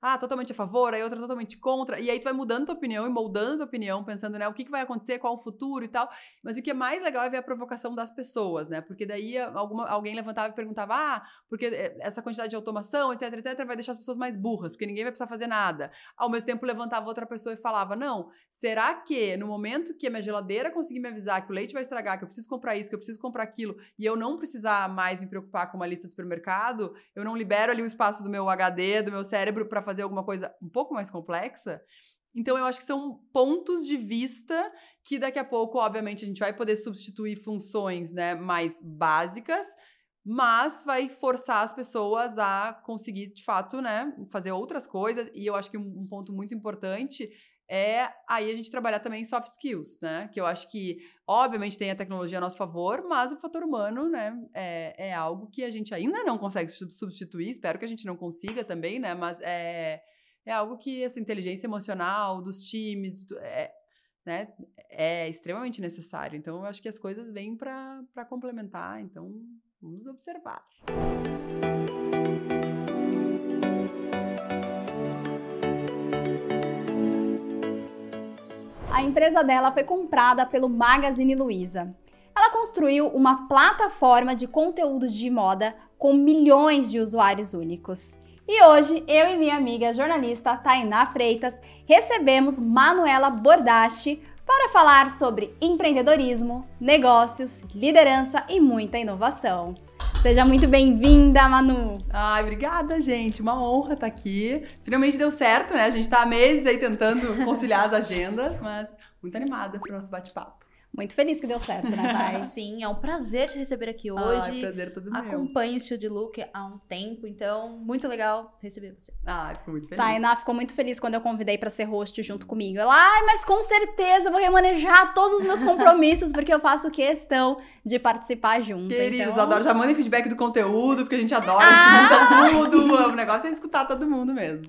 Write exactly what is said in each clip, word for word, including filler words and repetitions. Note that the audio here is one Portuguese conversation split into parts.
ah, totalmente a favor, aí outra totalmente contra, e aí tu vai mudando tua opinião e moldando tua opinião, pensando, né, o que, que vai acontecer, qual o futuro e tal, mas o que é mais legal é ver a provocação das pessoas, né, porque daí alguma, alguém levantava e perguntava, ah, porque essa quantidade de automação, etc, etc, vai deixar as pessoas mais burras, porque ninguém vai precisar fazer nada, ao mesmo tempo levantava outra pessoa e falava, não, será que no momento que a minha geladeira conseguir me avisar que o leite vai estragar, que eu preciso comprar isso, que eu preciso comprar aquilo, e eu não precisar mais me preocupar com uma lista de supermercado, eu não libero ali o espaço do meu H D, do meu cérebro, para fazer alguma coisa um pouco mais complexa? Então eu acho que são pontos de vista que daqui a pouco, obviamente, a gente vai poder substituir funções, né, mais básicas, mas vai forçar as pessoas a conseguir, de fato, né, fazer outras coisas. E eu acho que um ponto muito importante é aí a gente trabalhar também em soft skills, né? Que eu acho que, obviamente, tem a tecnologia a nosso favor, mas o fator humano, né, é, é algo que a gente ainda não consegue substituir, espero que a gente não consiga também, né? Mas é, é algo que essa inteligência emocional dos times é, né, é extremamente necessário. Então, eu acho que as coisas vêm para complementar, então vamos observar. A empresa dela foi comprada pelo Magazine Luiza. Ela construiu uma plataforma de conteúdo de moda com milhões de usuários únicos. E hoje, eu e minha amiga jornalista Tainá Freitas recebemos Manuela Bordache para falar sobre empreendedorismo, negócios, liderança e muita inovação. Seja muito bem-vinda, Manu! Ai, obrigada, gente! Uma honra estar aqui. Finalmente deu certo, né? A gente está há meses aí tentando conciliar as agendas, mas muito animada para o nosso bate-papo. Muito feliz que deu certo, né, Thay? Sim, é um prazer te receber aqui hoje. Ah, é um prazer todo meu. Acompanho o Estilo da Look há um tempo, então muito legal receber você. Ah, ficou muito feliz. Tainá ficou muito feliz quando eu convidei pra ser host junto comigo. Ela, ai, mas com certeza eu vou remanejar todos os meus compromissos, porque eu faço questão de participar junto. Queridos, então... adoro. Já mandem feedback do conteúdo, porque a gente adora, ah! a gente escuta tudo. O negócio é escutar todo mundo mesmo.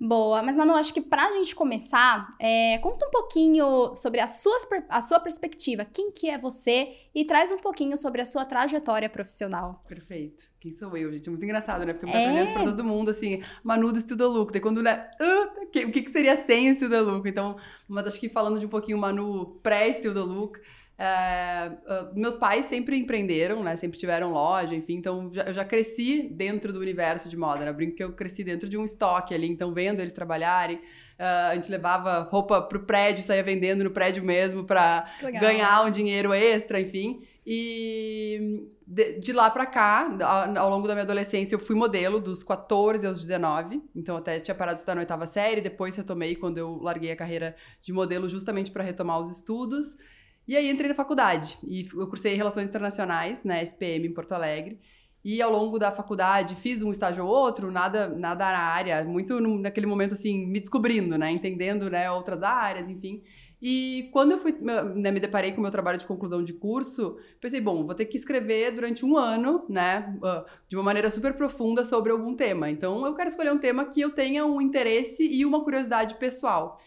Boa, mas Manu, acho que pra gente começar, é, conta um pouquinho sobre as suas, a sua perspectiva, quem que é você, e traz um pouquinho sobre a sua trajetória profissional. Perfeito. Quem sou eu, gente? É muito engraçado, né? Porque eu me apresento é. pra todo mundo, assim, Manu do Estilo da Look. Daí quando, né? Uh, que, o que, que seria sem o Estilo da Look? Então, mas acho que falando de um pouquinho Manu pré-Estilo da Look, Uh, uh, meus pais sempre empreenderam, né? Sempre tiveram loja, enfim, então já, eu já cresci dentro do universo de moda, né? Eu brinco que eu cresci dentro de um estoque ali, então vendo eles trabalharem, uh, a gente levava roupa pro prédio, saía vendendo no prédio mesmo para ganhar um dinheiro extra, enfim. E de, de lá pra cá, ao, ao longo da minha adolescência, eu fui modelo dos quatorze aos dezenove. Então, até tinha parado de estudar na oitava série, depois retomei quando eu larguei a carreira de modelo justamente para retomar os estudos. E aí entrei na faculdade, e eu cursei Relações Internacionais na S P M em Porto Alegre, e ao longo da faculdade fiz um estágio ou outro, nada, nada na área, muito no, naquele momento assim, me descobrindo, né, entendendo, né, outras áreas, enfim. E quando eu fui, né, me deparei com o meu trabalho de conclusão de curso, pensei, bom, vou ter que escrever durante um ano, né, de uma maneira super profunda sobre algum tema, então eu quero escolher um tema que eu tenha um interesse e uma curiosidade pessoal.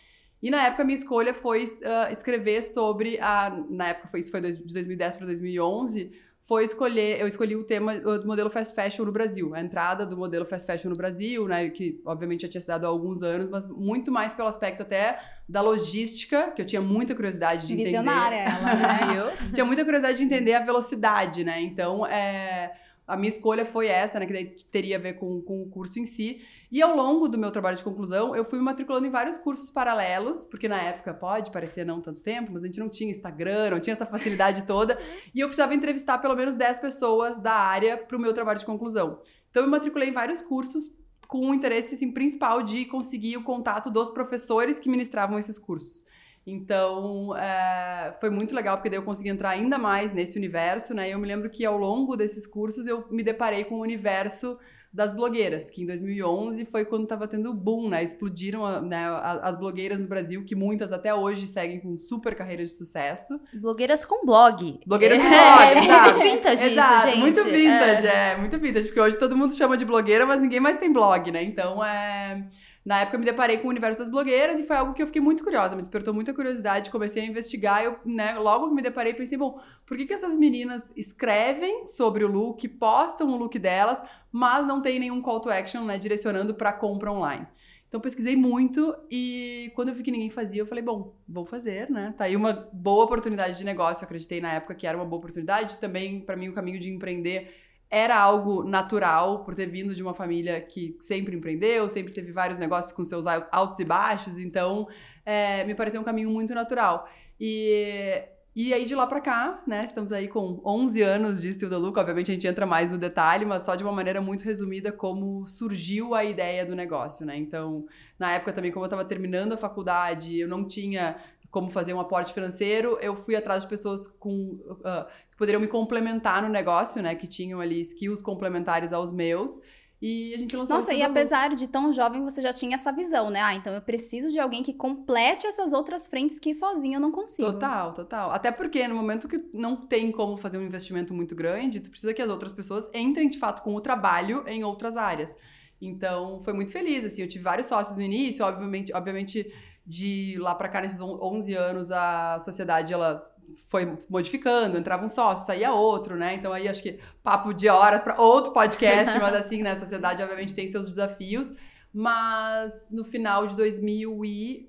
E na época, minha escolha foi uh, escrever sobre a... Na época, foi, isso foi dois, de dois mil e dez para dois mil e onze, foi escolher... Eu escolhi o tema do modelo fast fashion no Brasil. A entrada do modelo fast fashion no Brasil, né? Que, obviamente, já tinha se dado há alguns anos, mas muito mais pelo aspecto até da logística, que eu tinha muita curiosidade de entender. Visionária ela, né? Eu tinha muita curiosidade de entender a velocidade, né? Então, é... A minha escolha foi essa, né, que daí teria a ver com, com o curso em si. E ao longo do meu trabalho de conclusão, eu fui me matriculando em vários cursos paralelos, porque na época, pode parecer não tanto tempo, mas a gente não tinha Instagram, não tinha essa facilidade toda, e eu precisava entrevistar pelo menos dez pessoas da área para o meu trabalho de conclusão. Então eu me matriculei em vários cursos com o interesse, assim, principal de conseguir o contato dos professores que ministravam esses cursos. Então, é, foi muito legal, porque daí eu consegui entrar ainda mais nesse universo, né? E eu me lembro que ao longo desses cursos eu me deparei com o universo das blogueiras, que em dois mil e onze foi quando estava tendo o boom, né? Explodiram, né, as blogueiras no Brasil, que muitas até hoje seguem com super carreiras de sucesso. Blogueiras com blog. Blogueiras com blog, é, tá? É muito vintage. Exato, isso, gente. Muito vintage, é. é, muito vintage, porque hoje todo mundo chama de blogueira, mas ninguém mais tem blog, né? Então, é... Na época eu me deparei com o universo das blogueiras e foi algo que eu fiquei muito curiosa, me despertou muita curiosidade, comecei a investigar e eu, né, logo que me deparei pensei, bom, por que que essas meninas escrevem sobre o look, postam o look delas, mas não tem nenhum call to action, né, direcionando para compra online? Então pesquisei muito e quando eu vi que ninguém fazia, eu falei, bom, vou fazer, né? Tá aí uma boa oportunidade de negócio, eu acreditei na época que era uma boa oportunidade, também para mim o caminho de empreender era algo natural, por ter vindo de uma família que sempre empreendeu, sempre teve vários negócios com seus altos e baixos, então é, me pareceu um caminho muito natural. E, e aí de lá pra cá, né, estamos aí com onze anos de Estilo da Look, obviamente a gente entra mais no detalhe, mas só de uma maneira muito resumida como surgiu a ideia do negócio, né, então na época também como eu tava terminando a faculdade, eu não tinha como fazer um aporte financeiro, eu fui atrás de pessoas com, uh, que poderiam me complementar no negócio, né? Que tinham ali skills complementares aos meus. E a gente lançou... Nossa, e apesar de tão jovem, você já tinha essa visão, né? Ah, então eu preciso de alguém que complete essas outras frentes que sozinha eu não consigo. Total, total. Até porque no momento que não tem como fazer um investimento muito grande, tu precisa que as outras pessoas entrem, de fato, com o trabalho em outras áreas. Então, foi muito feliz, assim. Eu tive vários sócios no início, obviamente... obviamente de lá pra cá, nesses onze anos, a sociedade, ela foi modificando, entrava um sócio, saía outro, né? Então aí acho que papo de horas pra outro podcast, mas assim, né? A sociedade obviamente tem seus desafios, mas no final de dois mil e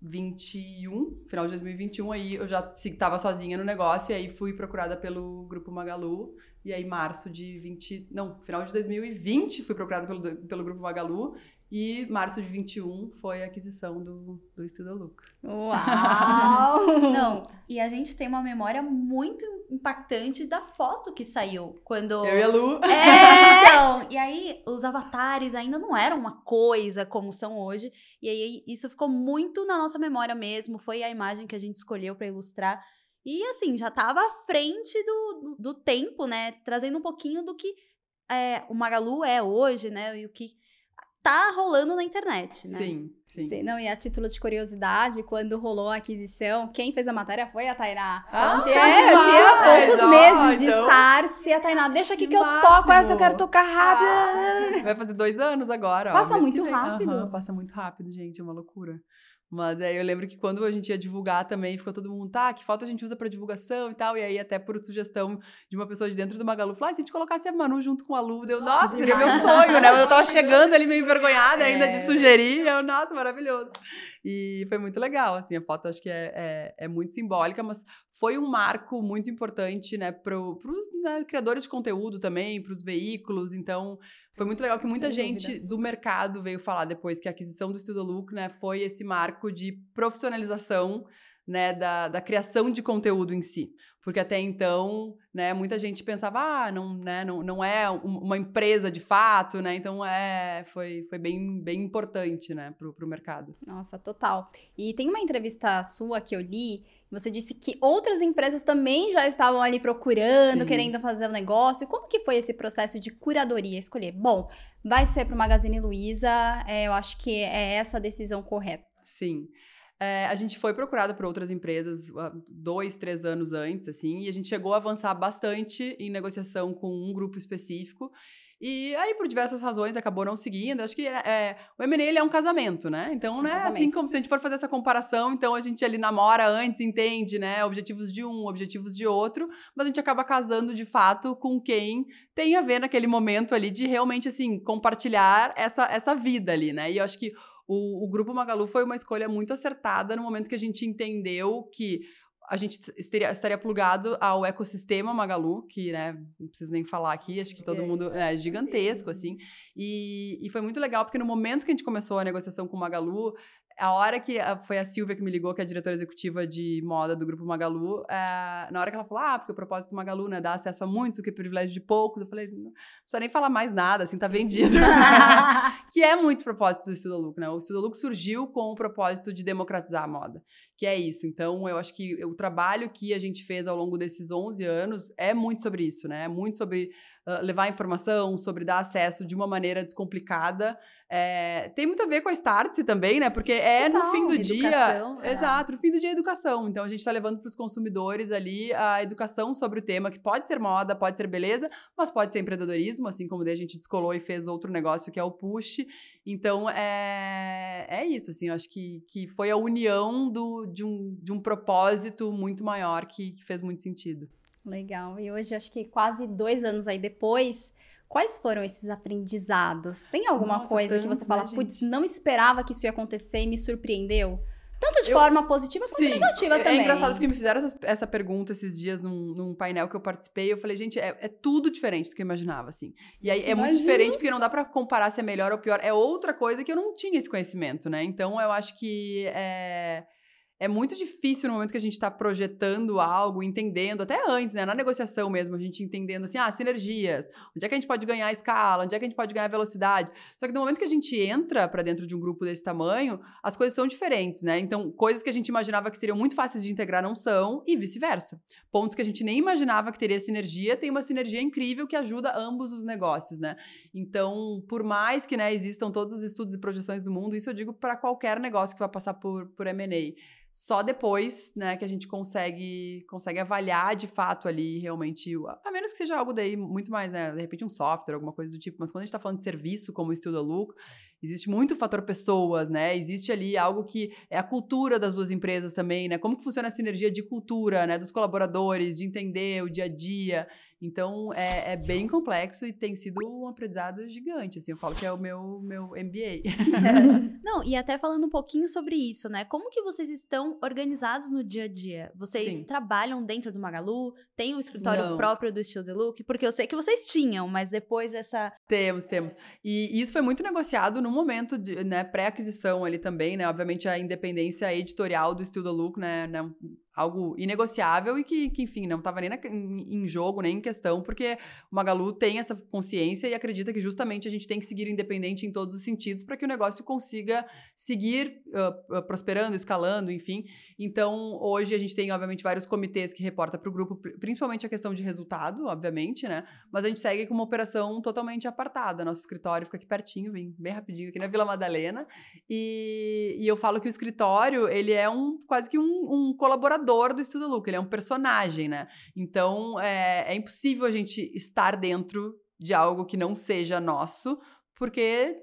vinte e um, final de dois mil e vinte e um, aí eu já tava sozinha no negócio, e aí fui procurada pelo Grupo Magalu, e aí março de vinte... Não, final de dois mil e vinte fui procurada pelo, pelo Grupo Magalu, e março de vinte e um foi a aquisição do, do Estilo da Look. Uau! Não, e a gente tem uma memória muito impactante da foto que saiu. Quando... Eu e a Lu. É, então, e aí os avatares ainda não eram uma coisa como são hoje. E aí isso ficou muito na nossa memória mesmo. Foi a imagem que a gente escolheu para ilustrar. E assim, já estava à frente do, do tempo, né? Trazendo um pouquinho do que é, o Magalu é hoje, né? E o que... tá rolando na internet, né? Sim, sim, sim. Não, e a título de curiosidade, quando rolou a aquisição, quem fez a matéria foi a Tainá. Ah, então, é, eu tinha poucos não, meses de então... start, e a Tainá, deixa aqui que, que eu máximo. toco, essa eu quero tocar rápido. Ah, vai fazer dois anos agora. Passa ó, muito rápido. Uhum, passa muito rápido, gente, é uma loucura. Mas aí é, eu lembro que quando a gente ia divulgar também, ficou todo mundo, tá, que foto a gente usa pra divulgação e tal, e aí até por sugestão de uma pessoa de dentro do Magalu, falou, ah, se a gente colocasse a Manu junto com a Lu, deu, nossa, seria meu sonho, né? Mas eu tava chegando ali meio envergonhada ainda é. de sugerir, eu, nossa, maravilhoso. E foi muito legal, assim, a foto acho que é, é, é muito simbólica, mas foi um marco muito importante, né, pro, pros né, criadores de conteúdo também, pros veículos, então... Foi muito legal que muita Sem gente dúvida. do mercado veio falar depois que a aquisição do Estilo da Look, né, foi esse marco de profissionalização, né, da, da criação de conteúdo em si. Porque até então, né, muita gente pensava, ah, não, né, não, não é uma empresa de fato, né? Então é, foi, foi bem, bem importante, né, pro, pro mercado. Nossa, total. E tem uma entrevista sua que eu li. Você disse que outras empresas também já estavam ali procurando, Sim. querendo fazer um negócio. Como que foi esse processo de curadoria? Escolher, bom, vai ser para o Magazine Luiza, é, eu acho que é essa a decisão correta. Sim. É, a gente foi procurado por outras empresas dois, três anos antes, assim, e a gente chegou a avançar bastante em negociação com um grupo específico. E aí, por diversas razões, acabou não seguindo. Acho que é, o M e A, ele é um casamento, né? Então, um né, casamento. Assim como se a gente for fazer essa comparação, então a gente ali namora antes, entende, né? Objetivos de um, objetivos de outro, mas a gente acaba casando, de fato, com quem tem a ver naquele momento ali de realmente, assim, compartilhar essa, essa vida ali, né? E eu acho que o, o Grupo Magalu foi uma escolha muito acertada no momento que a gente entendeu que a gente estaria, estaria plugado ao ecossistema Magalu, que, né, não preciso nem falar aqui, acho que todo mundo é gigantesco, assim, e, e foi muito legal, porque no momento que a gente começou a negociação com o Magalu, a hora que a, foi a Silvia que me ligou, que é a diretora executiva de moda do Grupo Magalu, é, na hora que ela falou, ah, porque o propósito do Magalu, né, dá acesso a muitos, o que é privilégio de poucos, eu falei, não precisa nem falar mais nada, assim, tá vendido. Que é muito o propósito do Estilo da Look, né? O Estilo da Look surgiu com o propósito de democratizar a moda, que é isso. Então, eu acho que o trabalho que a gente fez ao longo desses onze anos é muito sobre isso, né? É muito sobre uh, levar informação, sobre dar acesso de uma maneira descomplicada. É, tem muito a ver com a Startse também, né? Porque é Total, no fim do educação, dia... É. Exato, no fim do dia é educação. Então, a gente está levando para os consumidores ali a educação sobre o tema, que pode ser moda, pode ser beleza, mas pode ser empreendedorismo, assim como daí a gente descolou e fez outro negócio que é o Push. Então, é, é isso, assim. Eu acho que, que foi a união do, de, um, de um propósito muito maior que, que fez muito sentido. Legal. E hoje, acho que quase dois anos aí depois, quais foram esses aprendizados? Tem alguma Nossa, coisa que você fala, né, putz, não esperava que isso ia acontecer e me surpreendeu? Tanto de eu... forma positiva quanto Sim. negativa é, também. É engraçado porque me fizeram essa, essa pergunta esses dias num, num painel que eu participei. Eu falei, gente, é, é tudo diferente do que eu imaginava, assim. E aí é Imagina. muito diferente porque não dá pra comparar se é melhor ou pior. É outra coisa que eu não tinha esse conhecimento, né? Então, eu acho que... É... É muito difícil no momento que a gente está projetando algo, entendendo, até antes, né? Na negociação mesmo, a gente entendendo assim, ah, sinergias, onde é que a gente pode ganhar escala, onde é que a gente pode ganhar velocidade. Só que no momento que a gente entra para dentro de um grupo desse tamanho, as coisas são diferentes, né? Então, coisas que a gente imaginava que seriam muito fáceis de integrar não são, e vice-versa. Pontos que a gente nem imaginava que teria sinergia, tem uma sinergia incrível que ajuda ambos os negócios, né? Então, por mais que, né, existam todos os estudos e projeções do mundo, isso eu digo para qualquer negócio que vai passar por, por M and A. Só depois, né, que a gente consegue, consegue avaliar de fato ali realmente, a menos que seja algo daí muito mais, né, de repente um software, alguma coisa do tipo, mas quando a gente tá falando de serviço, como o Estilo da Look, existe muito o fator pessoas, né, existe ali algo que é a cultura das duas empresas também, né, como que funciona a sinergia de cultura, né, dos colaboradores, de entender o dia a dia. Então, é, é bem complexo e tem sido um aprendizado gigante, assim, eu falo que é o meu, meu M B A. Não, e até falando um pouquinho sobre isso, né, como que vocês estão organizados no dia a dia? Vocês Sim. trabalham dentro do Magalu? Tem um escritório Não. próprio do Estilo da Look? Porque eu sei que vocês tinham, mas depois essa... Temos, temos. E, e isso foi muito negociado no momento, de, né, pré-aquisição ali também, né, obviamente a independência editorial do Estilo da Look, né, né? Algo inegociável e que, que enfim, não estava nem na, em, em jogo, nem em questão, porque o Magalu tem essa consciência e acredita que justamente a gente tem que seguir independente em todos os sentidos para que o negócio consiga seguir uh, prosperando, escalando, enfim. Então, hoje a gente tem, obviamente, vários comitês que reportam para o grupo, principalmente a questão de resultado, obviamente, né? Mas a gente segue com uma operação totalmente apartada. Nosso escritório fica aqui pertinho, vem bem rapidinho aqui na Vila Madalena. E, e eu falo que o escritório, ele é um quase que um, um colaborador do Estilo da Look, ele é um personagem, né? Então, é, é impossível a gente estar dentro de algo que não seja nosso, porque,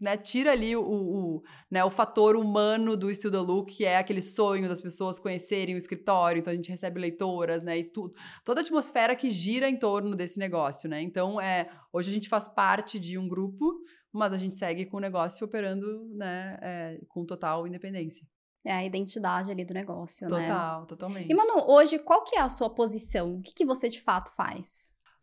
né, tira ali o, o, né, o fator humano do Estilo da Look, que é aquele sonho das pessoas conhecerem o escritório, então a gente recebe leitoras, né, e tudo. Toda a atmosfera que gira em torno desse negócio, né? Então, é, hoje a gente faz parte de um grupo, mas a gente segue com o negócio operando, né, é, com total independência. É a identidade ali do negócio, Total, né? Total, totalmente. E, Manu, hoje, qual que é a sua posição? O que, que você, de fato, faz?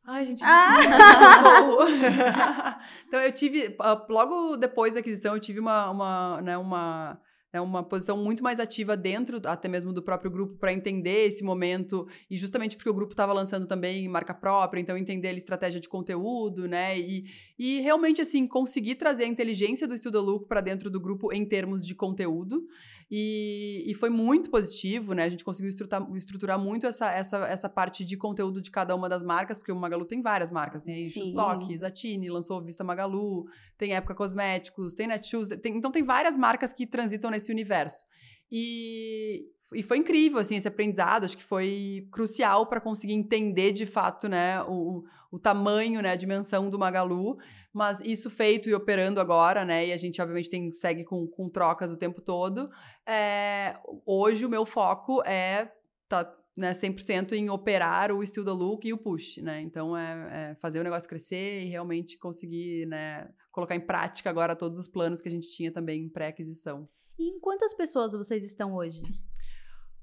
Ai, gente... Ah! Então, eu tive... Logo depois da aquisição, eu tive uma... uma, né, uma... É uma posição muito mais ativa dentro até mesmo do próprio grupo para entender esse momento e justamente porque o grupo estava lançando também marca própria, então entender a estratégia de conteúdo, né, e, e realmente assim, conseguir trazer a inteligência do Estilo da Look para dentro do grupo em termos de conteúdo e, e foi muito positivo, né, a gente conseguiu estruturar, estruturar muito essa, essa, essa parte de conteúdo de cada uma das marcas, porque o Magalu tem várias marcas, tem Shoestock, Zatini, lançou Vista Magalu, tem Época Cosméticos, tem Netshoes, tem, então tem várias marcas que transitam nesse universo. E, e foi incrível, assim, esse aprendizado, acho que foi crucial para conseguir entender, de fato, né, o, o tamanho, né, a dimensão do Magalu, mas isso feito e operando agora, né, e a gente, obviamente, tem, segue com, com trocas o tempo todo, é, hoje o meu foco é... Tá, né, cem por cento em operar o Estilo da Look e o Push, né, então é, é fazer o negócio crescer e realmente conseguir, né, colocar em prática agora todos os planos que a gente tinha também em pré-aquisição. E em quantas pessoas vocês estão hoje?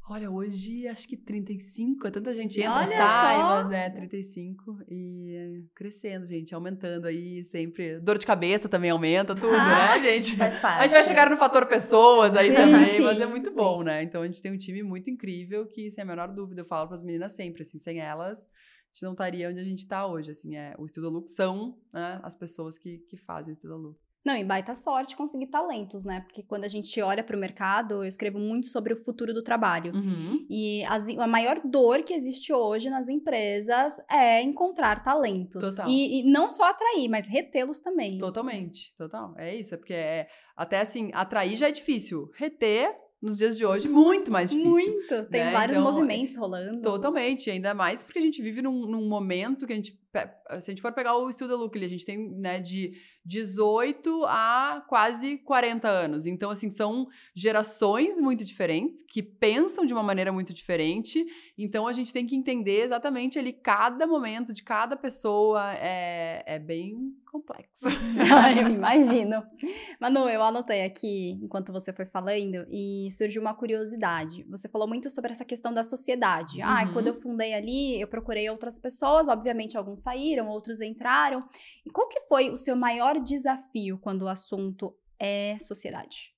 Olha, hoje acho que trinta e cinco, tanta gente entra, Olha sai, só. mas é trinta e cinco e crescendo, gente, aumentando aí sempre. Dor de cabeça também aumenta tudo, ah, né, gente? Faz parte. A gente vai chegar no fator pessoas aí sim, também, sim, mas é muito sim. bom, né? Então a gente tem um time muito incrível que, sem a menor dúvida, eu falo para as meninas sempre, assim, sem elas a gente não estaria onde a gente está hoje, assim, é, o Estilo da Look são, né, as pessoas que, que fazem o Estilo da Look. Não, e baita sorte conseguir talentos, né? Porque quando a gente olha para o mercado, eu escrevo muito sobre o futuro do trabalho. Uhum. E as, a maior dor que existe hoje nas empresas é encontrar talentos. Total. E, e não só atrair, mas retê-los também. Totalmente, total. É isso, é porque é, até assim, atrair já é difícil. Reter, nos dias de hoje, muito mais difícil. Muito, né? Tem vários então, movimentos rolando. Totalmente, ainda mais porque a gente vive num, num momento que a gente... Se a gente for pegar o Estilo da Look, a gente tem, né, de dezoito a quase quarenta anos. Então, assim, são gerações muito diferentes, que pensam de uma maneira muito diferente. Então, a gente tem que entender exatamente ali cada momento de cada pessoa. É, é bem complexo. Eu imagino. Manu, eu anotei aqui, enquanto você foi falando, e surgiu uma curiosidade. Você falou muito sobre essa questão da sociedade. Uhum. Ah, quando eu fundei ali, eu procurei outras pessoas, obviamente, alguns saíram, outros entraram. E qual que foi o seu maior desafio quando o assunto é sociedade?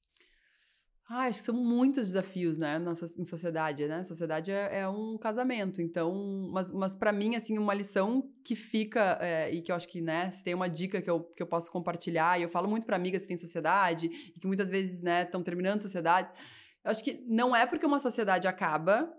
Ah, acho que são muitos desafios, né, na, em sociedade, né? Sociedade é, é um casamento, então, mas, mas para mim, assim, uma lição que fica, é, e que eu acho que, né, se tem uma dica que eu, que eu posso compartilhar, e eu falo muito para amigas que têm sociedade, e que muitas vezes, né, estão terminando sociedade, eu acho que não é porque uma sociedade acaba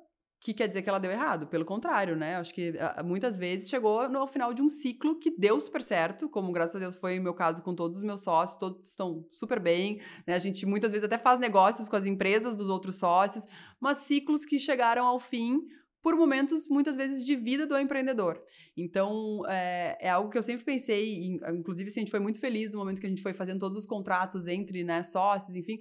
que quer dizer que ela deu errado, pelo contrário, né? Acho que muitas vezes chegou no final de um ciclo que deu super certo, como graças a Deus foi o meu caso com todos os meus sócios, todos estão super bem, né? A gente muitas vezes até faz negócios com as empresas dos outros sócios, mas ciclos que chegaram ao fim por momentos, muitas vezes, de vida do empreendedor. Então, é, é algo que eu sempre pensei, inclusive, assim, a gente foi muito feliz no momento que a gente foi fazendo todos os contratos entre, né, sócios, enfim...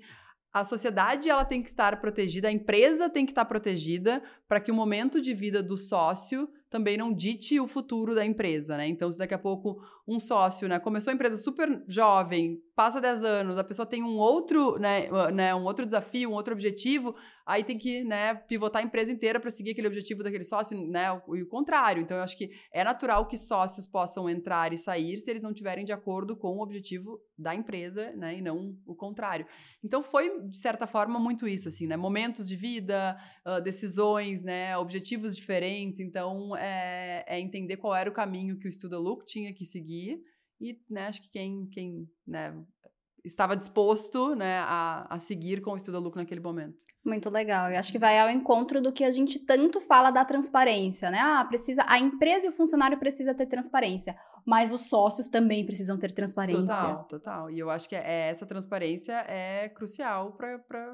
A sociedade, ela tem que estar protegida, a empresa tem que estar protegida para que o momento de vida do sócio também não dite o futuro da empresa, né? Então, se daqui a pouco um sócio, né, começou a empresa super jovem, passa dez anos, a pessoa tem um outro, né, né, um outro desafio, um outro objetivo, aí tem que, né, pivotar a empresa inteira para seguir aquele objetivo daquele sócio, né, e o contrário. Então, eu acho que é natural que sócios possam entrar e sair se eles não tiverem de acordo com o objetivo da empresa, né, e não o contrário. Então, foi, de certa forma, muito isso, assim, né, momentos de vida, uh, decisões, né, objetivos diferentes. Então, é, é entender qual era o caminho que o Estilo da Look tinha que seguir e, né, acho que quem, quem, né, estava disposto, né, a, a seguir com o Estilo da Look naquele momento. Muito legal. Eu acho que vai ao encontro do que a gente tanto fala da transparência, né? Ah, precisa, a empresa e o funcionário precisam ter transparência, mas os sócios também precisam ter transparência. Total, total. E eu acho que é, essa transparência é crucial para para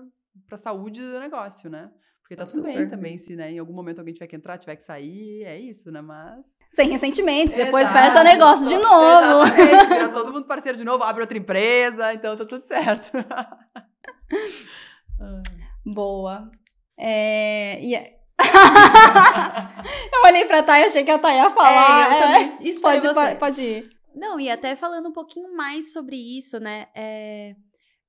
a saúde do negócio, né? Porque tá tudo bem também, se, né, em algum momento alguém tiver que entrar, tiver que sair, é isso, né, mas... Sem ressentimentos, depois exato, fecha negócio todo, de novo. Exatamente, todo mundo parceiro de novo, abre outra empresa, então tá tudo certo. Boa. É... Yeah. Eu olhei pra Thay e achei que a Thay ia falar. É, eu também. É, isso pode, pode, pode ir. Não, e até falando um pouquinho mais sobre isso, né, é...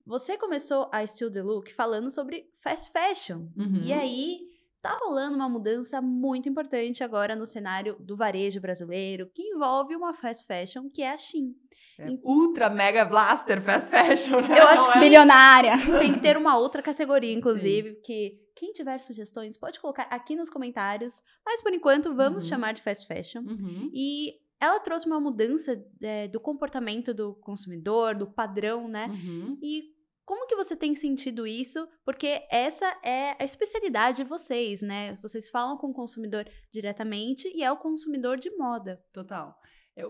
Você começou a Estilo da Look falando sobre fast fashion. Uhum. E aí, tá rolando uma mudança muito importante agora no cenário do varejo brasileiro, que envolve uma fast fashion, que é a Shein. É e... Ultra mega blaster fast fashion, né? Eu acho que bilionária. Tem que ter uma outra categoria, inclusive, sim, que... Quem tiver sugestões, pode colocar aqui nos comentários. Mas, por enquanto, vamos uhum. chamar de fast fashion. Uhum. E... Ela trouxe uma mudança é, do comportamento do consumidor, do padrão, né? Uhum. E como que você tem sentido isso? Porque essa é a especialidade de vocês, né? Vocês falam com o consumidor diretamente e é o consumidor de moda. Total.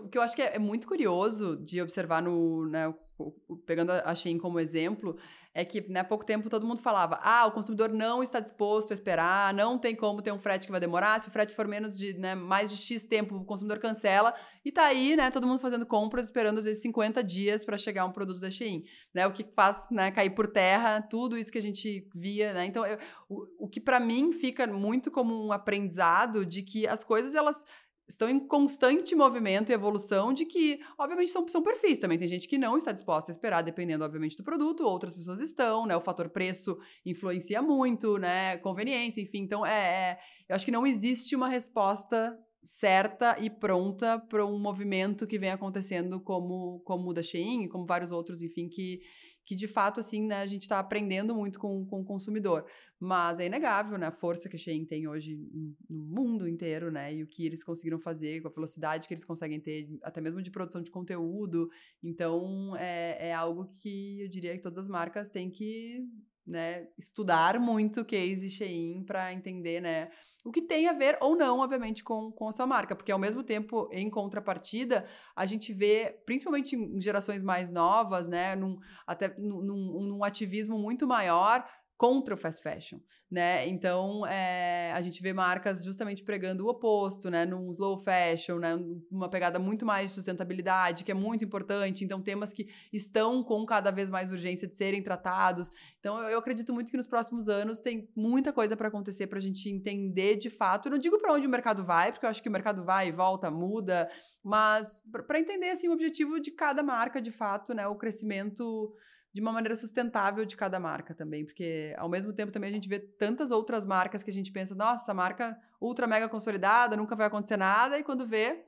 O que eu acho que é, é muito curioso de observar no... Né, pegando a Shein como exemplo, é que, né, há pouco tempo todo mundo falava, ah, o consumidor não está disposto a esperar, não tem como ter um frete que vai demorar, se o frete for menos de, né, mais de X tempo, o consumidor cancela, e tá aí, né, todo mundo fazendo compras, esperando às vezes cinquenta dias para chegar um produto da Shein, né, o que faz, né, cair por terra tudo isso que a gente via, né, então eu, o, o que para mim fica muito como um aprendizado de que as coisas, elas estão em constante movimento e evolução, de que, obviamente, são, são perfis também. Tem gente que não está disposta a esperar, dependendo, obviamente, do produto. Outras pessoas estão, né? O fator preço influencia muito, né? Conveniência, enfim. Então, é, é, eu acho que não existe uma resposta certa e pronta para um movimento que vem acontecendo como, como o da Shein, como vários outros, enfim, que, que de fato, assim, né, a gente está aprendendo muito com, com o consumidor. Mas é inegável, né, a força que a Shein tem hoje no mundo inteiro, né, e o que eles conseguiram fazer, com a velocidade que eles conseguem ter, até mesmo de produção de conteúdo. Então, é, é algo que eu diria que todas as marcas têm que, né, estudar muito o case Shein para entender, né, o que tem a ver ou não, obviamente, com, com a sua marca, porque ao mesmo tempo, em contrapartida, a gente vê, principalmente em gerações mais novas, né, num, até num, num ativismo muito maior contra o fast fashion, né? Então, é, a gente vê marcas justamente pregando o oposto, né? Num slow fashion, né? Uma pegada muito mais de sustentabilidade, que é muito importante. Então, temas que estão com cada vez mais urgência de serem tratados. Então, eu, eu acredito muito que nos próximos anos tem muita coisa para acontecer para a gente entender de fato. Eu não digo para onde o mercado vai, porque eu acho que o mercado vai, volta, muda, mas para entender, assim, o objetivo de cada marca, de fato, né? O crescimento de uma maneira sustentável de cada marca também, porque ao mesmo tempo também a gente vê tantas outras marcas que a gente pensa, nossa, essa marca ultra mega consolidada, nunca vai acontecer nada, e quando vê,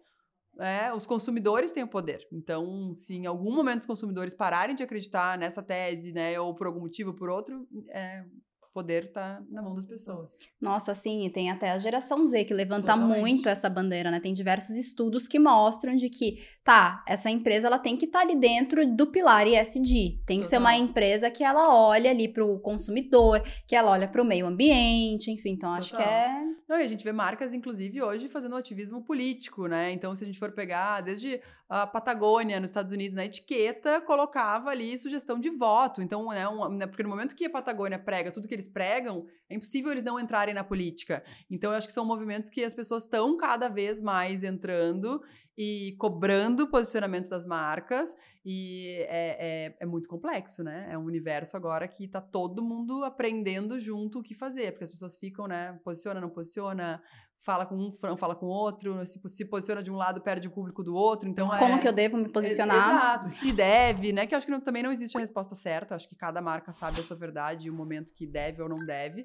é, os consumidores têm o poder. Então, se em algum momento os consumidores pararem de acreditar nessa tese, né, ou por algum motivo ou por outro, é, o poder está na mão das pessoas. Nossa, assim, tem até a geração Z que levanta Totalmente. muito essa bandeira, né? Tem diversos estudos que mostram de que, tá, essa empresa ela tem que estar tá ali dentro do pilar E S G. Tem que Total. ser uma empresa que ela olha ali pro consumidor, que ela olha pro meio ambiente, enfim, então acho Total. que é... Não, e a gente vê marcas, inclusive, hoje fazendo ativismo político, né? Então, se a gente for pegar desde a Patagônia, nos Estados Unidos, na etiqueta, colocava ali sugestão de voto. Então, né, um, porque no momento que a Patagônia prega tudo que eles pregam, é impossível eles não entrarem na política. Então, eu acho que são movimentos que as pessoas estão cada vez mais entrando e cobrando posicionamentos das marcas, e é, é, é muito complexo, né? É um universo agora que tá todo mundo aprendendo junto o que fazer, porque as pessoas ficam, né? Posiciona, não posiciona, fala com um, fala com o outro, se, se posiciona de um lado, perde o público do outro, então Como é, que eu devo me posicionar? É, exato, se deve, né? Que eu acho que não, também não existe a resposta certa, acho que cada marca sabe a sua verdade, o momento que deve ou não deve,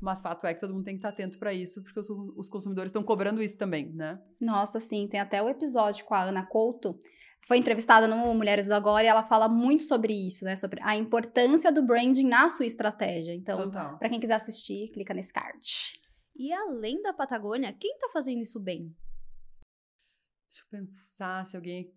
mas fato é que todo mundo tem que estar atento pra isso, porque os, os consumidores estão cobrando isso também, né? Nossa, sim, tem até o episódio episódio com a Ana Couto, foi entrevistada no Mulheres do Agora, e ela fala muito sobre isso, né? Sobre a importância do branding na sua estratégia. Então, para quem quiser assistir, clica nesse card. E além da Patagônia, quem tá fazendo isso bem? Deixa eu pensar se alguém...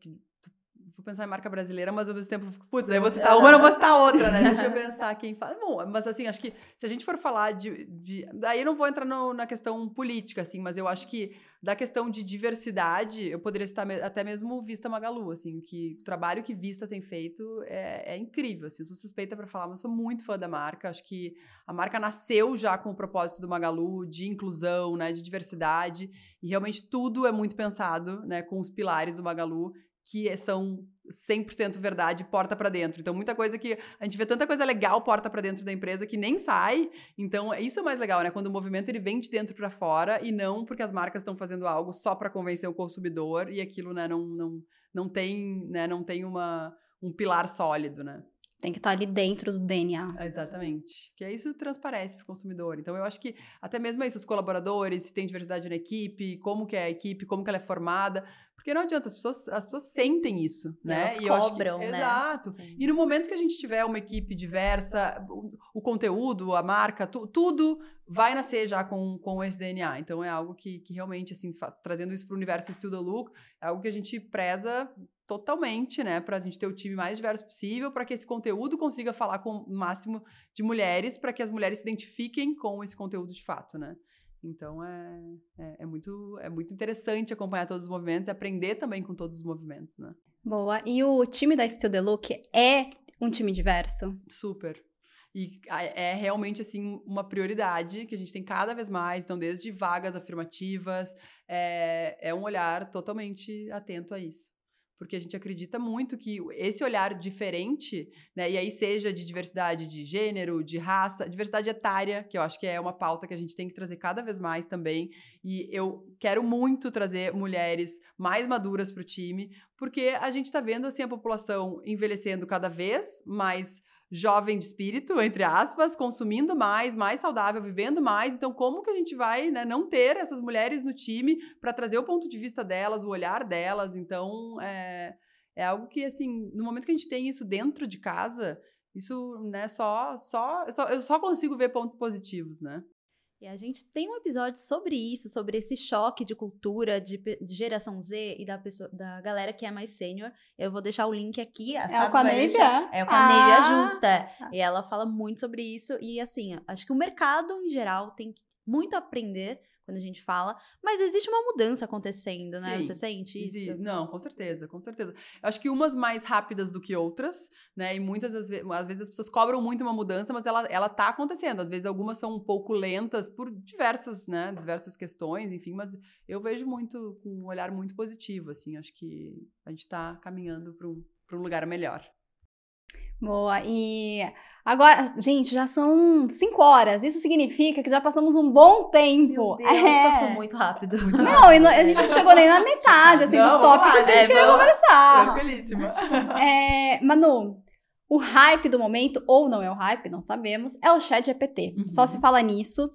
Vou pensar em marca brasileira, mas ao mesmo tempo, putz, aí vou citar uma, não vou citar outra, né? Deixa eu pensar quem fala. Bom, mas assim, acho que se a gente for falar de... de... Aí eu não vou entrar no, na questão política, assim, mas eu acho que da questão de diversidade, eu poderia citar até mesmo Vista Magalu, assim, que o trabalho que Vista tem feito é, é incrível, assim, eu sou suspeita para falar, mas eu sou muito fã da marca, acho que a marca nasceu já com o propósito do Magalu, de inclusão, né, de diversidade, e realmente tudo é muito pensado, né, com os pilares do Magalu, que são cem por cento verdade, porta pra dentro. Então, muita coisa que... A gente vê tanta coisa legal porta pra dentro da empresa que nem sai. Então, isso é mais legal, né? Quando o movimento, ele vem de dentro pra fora e não porque as marcas estão fazendo algo só pra convencer o consumidor e aquilo, né, não, não, não tem, né, não tem uma, um pilar sólido, né? Tem que estar ali dentro do D N A. Exatamente. Que isso transparece para o consumidor. Então, eu acho que até mesmo isso, os colaboradores, se tem diversidade na equipe, como que é a equipe, como que ela é formada. Porque não adianta, as pessoas, as pessoas sentem isso, né? Elas e cobram, que, né? Exato. Sim. E no momento que a gente tiver uma equipe diversa, o, o conteúdo, a marca, tu, tudo vai nascer já com, com esse D N A. Então, é algo que, que realmente, assim, trazendo isso para o universo Estilo da Look, é algo que a gente preza... totalmente, né, pra gente ter o time mais diverso possível, para que esse conteúdo consiga falar com o máximo de mulheres, para que as mulheres se identifiquem com esse conteúdo de fato, né. Então, é, é, é, muito, é muito interessante acompanhar todos os movimentos e aprender também com todos os movimentos, né. Boa, e o time da Estilo da Look é um time diverso? Super. E é realmente, assim, uma prioridade que a gente tem cada vez mais. Então, desde vagas afirmativas, é, é um olhar totalmente atento a isso. Porque a gente acredita muito que esse olhar diferente, né, e aí seja de diversidade de gênero, de raça, diversidade etária, que eu acho que é uma pauta que a gente tem que trazer cada vez mais também, e eu quero muito trazer mulheres mais maduras para o time, porque a gente está vendo, assim, a população envelhecendo cada vez mais jovem de espírito, entre aspas, consumindo mais, mais saudável, vivendo mais. Então, como que a gente vai, né, não ter essas mulheres no time para trazer o ponto de vista delas, o olhar delas? Então, é, é algo que, assim, no momento que a gente tem isso dentro de casa, Isso, né, só, só, só... Eu só consigo ver pontos positivos, né? E a gente tem um episódio sobre isso, sobre esse choque de cultura, de, de geração Z e da, pessoa, da galera que é mais sênior. Eu vou deixar o link aqui. A é com a Neve? É com a ah. Neve Justa. E ela fala muito sobre isso. E assim, acho que o mercado em geral tem muito a aprender quando a gente fala. Mas existe uma mudança acontecendo, né? Sim, você sente isso? Existe. Não, com certeza, com certeza. Eu acho que umas mais rápidas do que outras, né? E muitas, às vezes, às vezes as pessoas cobram muito uma mudança, mas ela, ela tá acontecendo. Às vezes algumas são um pouco lentas por diversas, né? Diversas questões, enfim. Mas eu vejo muito, com um olhar muito positivo, assim. Acho que a gente tá caminhando para um, para um lugar melhor. Boa, e agora, gente, já são cinco horas, isso significa que já passamos um bom tempo. Meu Deus, é. Passou muito rápido. Muito rápido. Não, e não, a gente não chegou nem na metade, assim, não, dos tópicos que a gente é, queria vamos... conversar. Tranquilíssima. É, Manu, o hype do momento, ou não é o hype, não sabemos, é o ChatGPT, uhum. Só se fala nisso.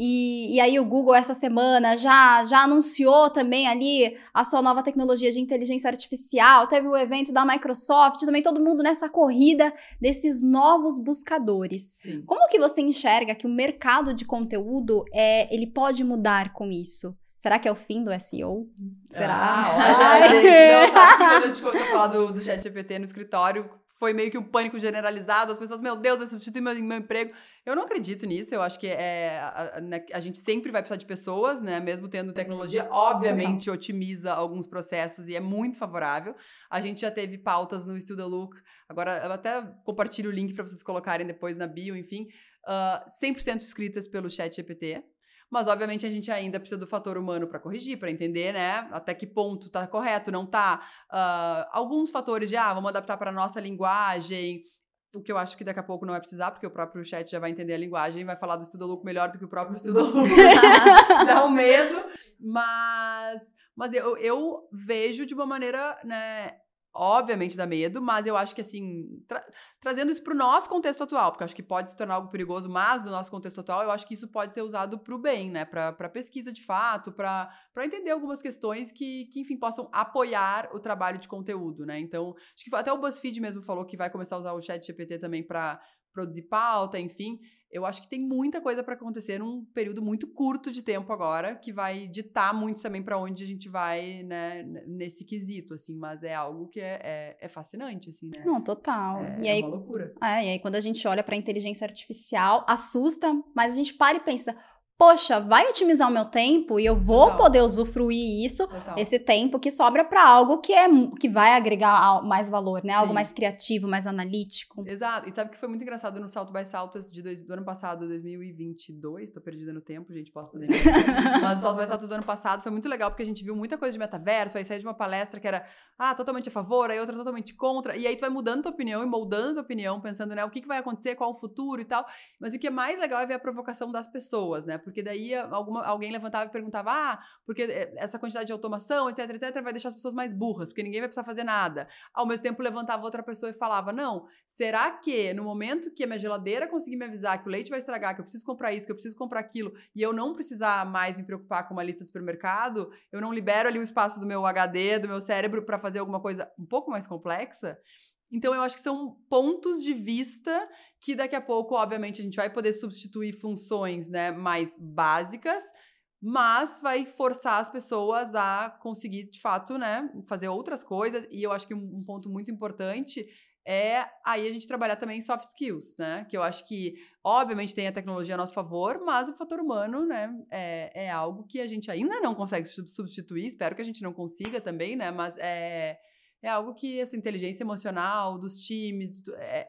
E, e aí o Google essa semana já, já anunciou também ali a sua nova tecnologia de inteligência artificial, teve o evento da Microsoft, também todo mundo nessa corrida desses novos buscadores. Sim. Como que você enxerga que o mercado de conteúdo, é, ele pode mudar com isso? Será que é o fim do S E O? Será? Ah, olha, gente, não, sabe, quando a gente começou a falar do, do ChatGPT no escritório, foi meio que um pânico generalizado, as pessoas, meu Deus, vai substituir meu, meu emprego. Eu não acredito nisso, eu acho que é, a, a gente sempre vai precisar de pessoas, né? Mesmo tendo tecnologia, obviamente Total. Otimiza alguns processos e é muito favorável. A gente já teve pautas no Estilo da Look, agora eu até compartilho o link para vocês colocarem depois na bio, enfim, uh, cem por cento escritas pelo ChatGPT. Mas, obviamente, a gente ainda precisa do fator humano para corrigir, para entender, né? Até que ponto tá correto, não tá. Uh, alguns fatores de, ah, vamos adaptar para a nossa linguagem, o que eu acho que daqui a pouco não vai precisar, porque o próprio chat já vai entender a linguagem e vai falar do Estilo da Look melhor do que o próprio Estilo da Look. Dá um medo. Mas, mas eu, eu vejo de uma maneira, né... Obviamente dá medo, mas eu acho que, assim, tra- trazendo isso para o nosso contexto atual, porque eu acho que pode se tornar algo perigoso, mas no nosso contexto atual, eu acho que isso pode ser usado para o bem, né? Para pesquisa de fato, para entender algumas questões que, que, enfim, possam apoiar o trabalho de conteúdo, né? Então, acho que até o Buzzfeed mesmo falou que vai começar a usar o ChatGPT também para produzir pauta, enfim. Eu acho que tem muita coisa para acontecer num período muito curto de tempo agora, que vai ditar muito também para onde a gente vai, né, nesse quesito, assim, mas é algo que é, é, é fascinante, assim, né? Não, total. É, e é aí, uma loucura. É, e aí quando a gente olha para a inteligência artificial, assusta, mas a gente para e pensa, poxa, vai otimizar o meu tempo e eu vou Total. Poder usufruir isso, Total. Esse tempo que sobra para algo que, é, que vai agregar mais valor, né? Sim. Algo mais criativo, mais analítico. Exato. E sabe que foi muito engraçado no Salto by Salto de dois, do ano passado, dois mil e vinte e dois, tô perdida no tempo, gente, posso poder... Mas o Salto by Salto do ano passado foi muito legal, porque a gente viu muita coisa de metaverso, aí saiu de uma palestra que era, ah, totalmente a favor, aí outra totalmente contra, e aí tu vai mudando tua opinião e moldando tua opinião, pensando, né, o que, que vai acontecer, qual o futuro e tal. Mas o que é mais legal é ver a provocação das pessoas, né? Porque daí alguma, alguém levantava e perguntava, ah, porque essa quantidade de automação, etc, etc, vai deixar as pessoas mais burras, porque ninguém vai precisar fazer nada. Ao mesmo tempo levantava outra pessoa e falava, não, será que no momento que a minha geladeira conseguir me avisar que o leite vai estragar, que eu preciso comprar isso, que eu preciso comprar aquilo, e eu não precisar mais me preocupar com uma lista de supermercado, eu não libero ali o espaço do meu H D, do meu cérebro, para fazer alguma coisa um pouco mais complexa? Então, eu acho que são pontos de vista que daqui a pouco, obviamente, a gente vai poder substituir funções, né, mais básicas, mas vai forçar as pessoas a conseguir, de fato, né, fazer outras coisas. E eu acho que um ponto muito importante é aí a gente trabalhar também em soft skills, né? Que eu acho que, obviamente, tem a tecnologia a nosso favor, mas o fator humano, né, é, é algo que a gente ainda não consegue substituir. Espero que a gente não consiga também, né? Mas é... É algo que essa inteligência emocional dos times é,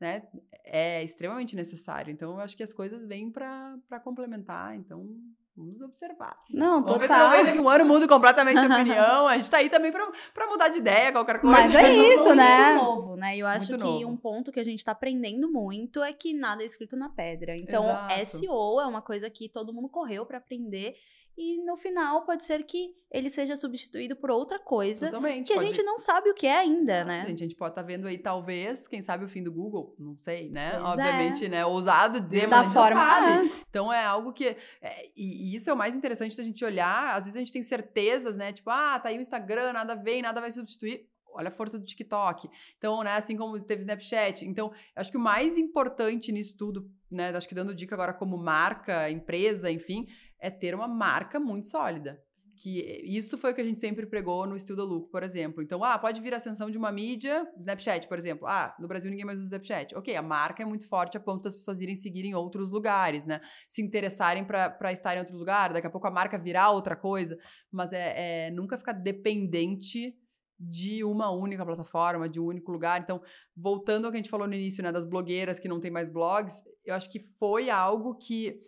né, é extremamente necessário. Então, eu acho que as coisas vêm para complementar. Então, vamos observar. Não, total. Vamos ver se não vem daqui um ano, muda completamente a opinião. A gente tá aí também para mudar de ideia, qualquer coisa. Mas é isso, né? Muito novo, né? Eu acho muito que novo. Um ponto que a gente tá aprendendo muito é que nada é escrito na pedra. Então, Exato. S E O é uma coisa que todo mundo correu para aprender. E no final pode ser que ele seja substituído por outra coisa Totalmente, que a pode... gente não sabe o que é ainda, né? Gente, a gente pode estar tá vendo aí, talvez, quem sabe o fim do Google, não sei, né? Pois Obviamente, é. né? Ousado dizer, da mas forma, a gente não sabe. É. Então é algo que... É, e isso é o mais interessante da gente olhar. Às vezes a gente tem certezas, né? Tipo, ah, tá aí o Instagram, nada vem, nada vai substituir. olha a força do TikTok. Então, né, assim como teve Snapchat. Então, acho que o mais importante nisso tudo, né, acho que dando dica agora como marca, empresa, enfim, é ter uma marca muito sólida. Que isso foi o que a gente sempre pregou no Estilo da Look, por exemplo. Então, ah, pode vir a ascensão de uma mídia, Snapchat, por exemplo. Ah, no Brasil ninguém mais usa Snapchat. Ok, a marca é muito forte a ponto das pessoas irem seguir em outros lugares, né? Se interessarem para estar em outro lugar, daqui a pouco a marca virá outra coisa. Mas é, é nunca ficar dependente de uma única plataforma, de um único lugar. Então, voltando ao que a gente falou no início, né, das blogueiras que não tem mais blogs, eu acho que foi algo que...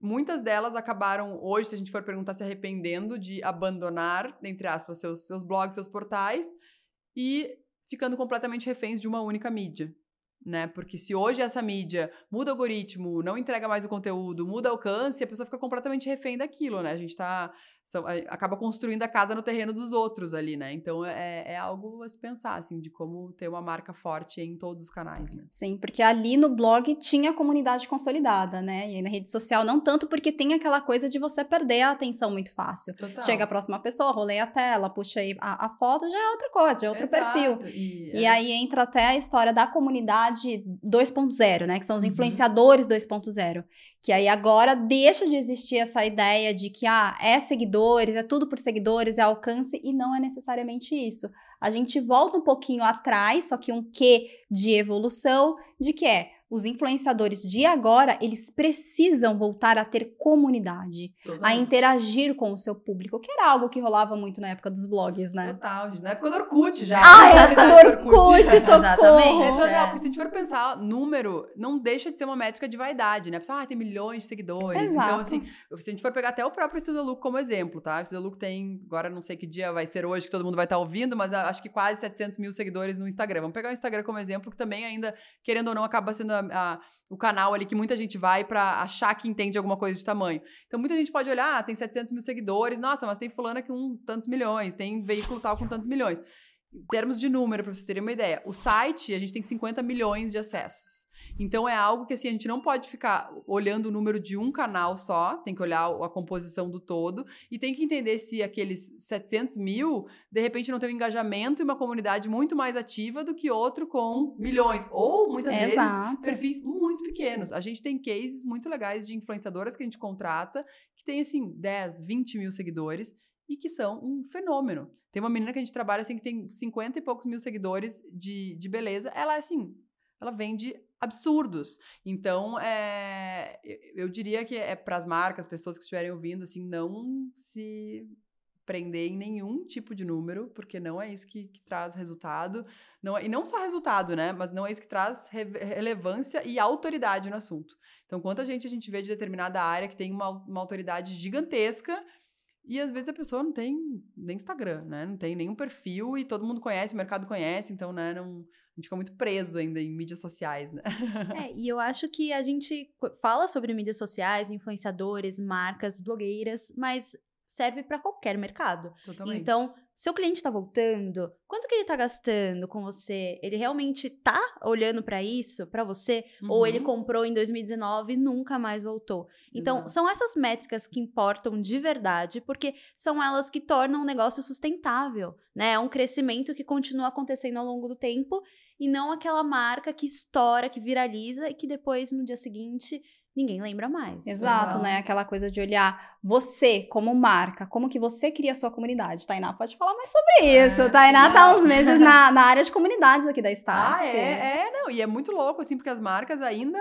muitas delas acabaram, hoje, se a gente for perguntar, se arrependendo de abandonar, entre aspas, seus, seus blogs, seus portais, e ficando completamente reféns de uma única mídia, né? Porque se hoje essa mídia muda o algoritmo, não entrega mais o conteúdo, muda o alcance, a pessoa fica completamente refém daquilo, né? A gente tá, são, acaba construindo a casa no terreno dos outros ali, né? Então, é, é algo a se pensar, assim, de como ter uma marca forte em todos os canais, né? Sim, porque ali no blog tinha a comunidade consolidada, né? E aí na rede social não tanto, porque tem aquela coisa de você perder a atenção muito fácil. Total. Chega a próxima pessoa, rolei a tela, puxei a, a foto, já é outra coisa, já é outro Exato. Perfil. E, e é... aí entra até a história da comunidade dois ponto zero, né, que são os influenciadores uhum. dois ponto zero, que aí agora deixa de existir essa ideia de que ah, é seguidores, é tudo por seguidores, é alcance, e não é necessariamente isso. A gente volta um pouquinho atrás, só que um quê de evolução, de que é os influenciadores de agora, eles precisam voltar a ter comunidade, Totalmente. A interagir com o seu público, que era algo que rolava muito na época dos blogs, né? Total, na época do Orkut já. Ah, é, época do Orkut, Orkut socorro! Exatamente. É total, porque se a gente for pensar, número não deixa de ser uma métrica de vaidade, né? A pessoa, ah, tem milhões de seguidores. Exato. Então, assim, se a gente for pegar até o próprio Estilo da Look como exemplo, tá? O Estilo da Look tem, agora não sei que dia vai ser hoje que todo mundo vai estar ouvindo, mas acho que quase setecentos mil seguidores no Instagram. Vamos pegar o Instagram como exemplo, que também ainda, querendo ou não, acaba sendo a A, o canal ali que muita gente vai pra achar que entende alguma coisa de tamanho. Então, muita gente pode olhar, ah, tem setecentos mil seguidores, nossa, mas tem fulana com tantos milhões, tem veículo tal com tantos milhões. Em termos de número, pra vocês terem uma ideia, o site, a gente tem cinquenta milhões de acessos. Então, é algo que, assim, a gente não pode ficar olhando o número de um canal só, tem que olhar a composição do todo, e tem que entender se aqueles setecentos mil, de repente, não tem um engajamento e uma comunidade muito mais ativa do que outro com milhões, ou, muitas Exato. Vezes, perfis muito pequenos. A gente tem cases muito legais de influenciadoras que a gente contrata, que tem, assim, dez, vinte mil seguidores, e que são um fenômeno. Tem uma menina que a gente trabalha, assim, que tem cinquenta e poucos mil seguidores de, de beleza, ela, assim, ela vende... absurdos. Então, é, eu diria que é para as marcas, pessoas que estiverem ouvindo, assim, não se prender em nenhum tipo de número, porque não é isso que, que traz resultado. Não é, e não só resultado, né? Mas não é isso que traz re, relevância e autoridade no assunto. Então, quanta gente a gente vê de determinada área que tem uma, uma autoridade gigantesca e, às vezes, a pessoa não tem nem Instagram, né? Não tem nenhum perfil e todo mundo conhece, o mercado conhece, então, né? Não... A gente fica muito preso ainda em mídias sociais, né? É, e eu acho que a gente fala sobre mídias sociais, influenciadores, marcas, blogueiras, mas serve para qualquer mercado. Totalmente. Então, seu cliente está voltando, quanto que ele está gastando com você? Ele realmente está olhando para isso, para você? Uhum. Ou ele comprou em dois mil e dezenove e nunca mais voltou? Então, Exato. São essas métricas que importam de verdade, porque são elas que tornam o negócio sustentável, né? É um crescimento que continua acontecendo ao longo do tempo e não aquela marca que estoura, que viraliza e que depois, no dia seguinte... ninguém lembra mais. Exato, então... né? Aquela coisa de olhar você como marca, como que você cria a sua comunidade. Tainá pode falar mais sobre isso. É, Tainá não. tá uns meses na, na área de comunidades aqui da Start. Ah, é, é, não. E é muito louco, assim, porque as marcas ainda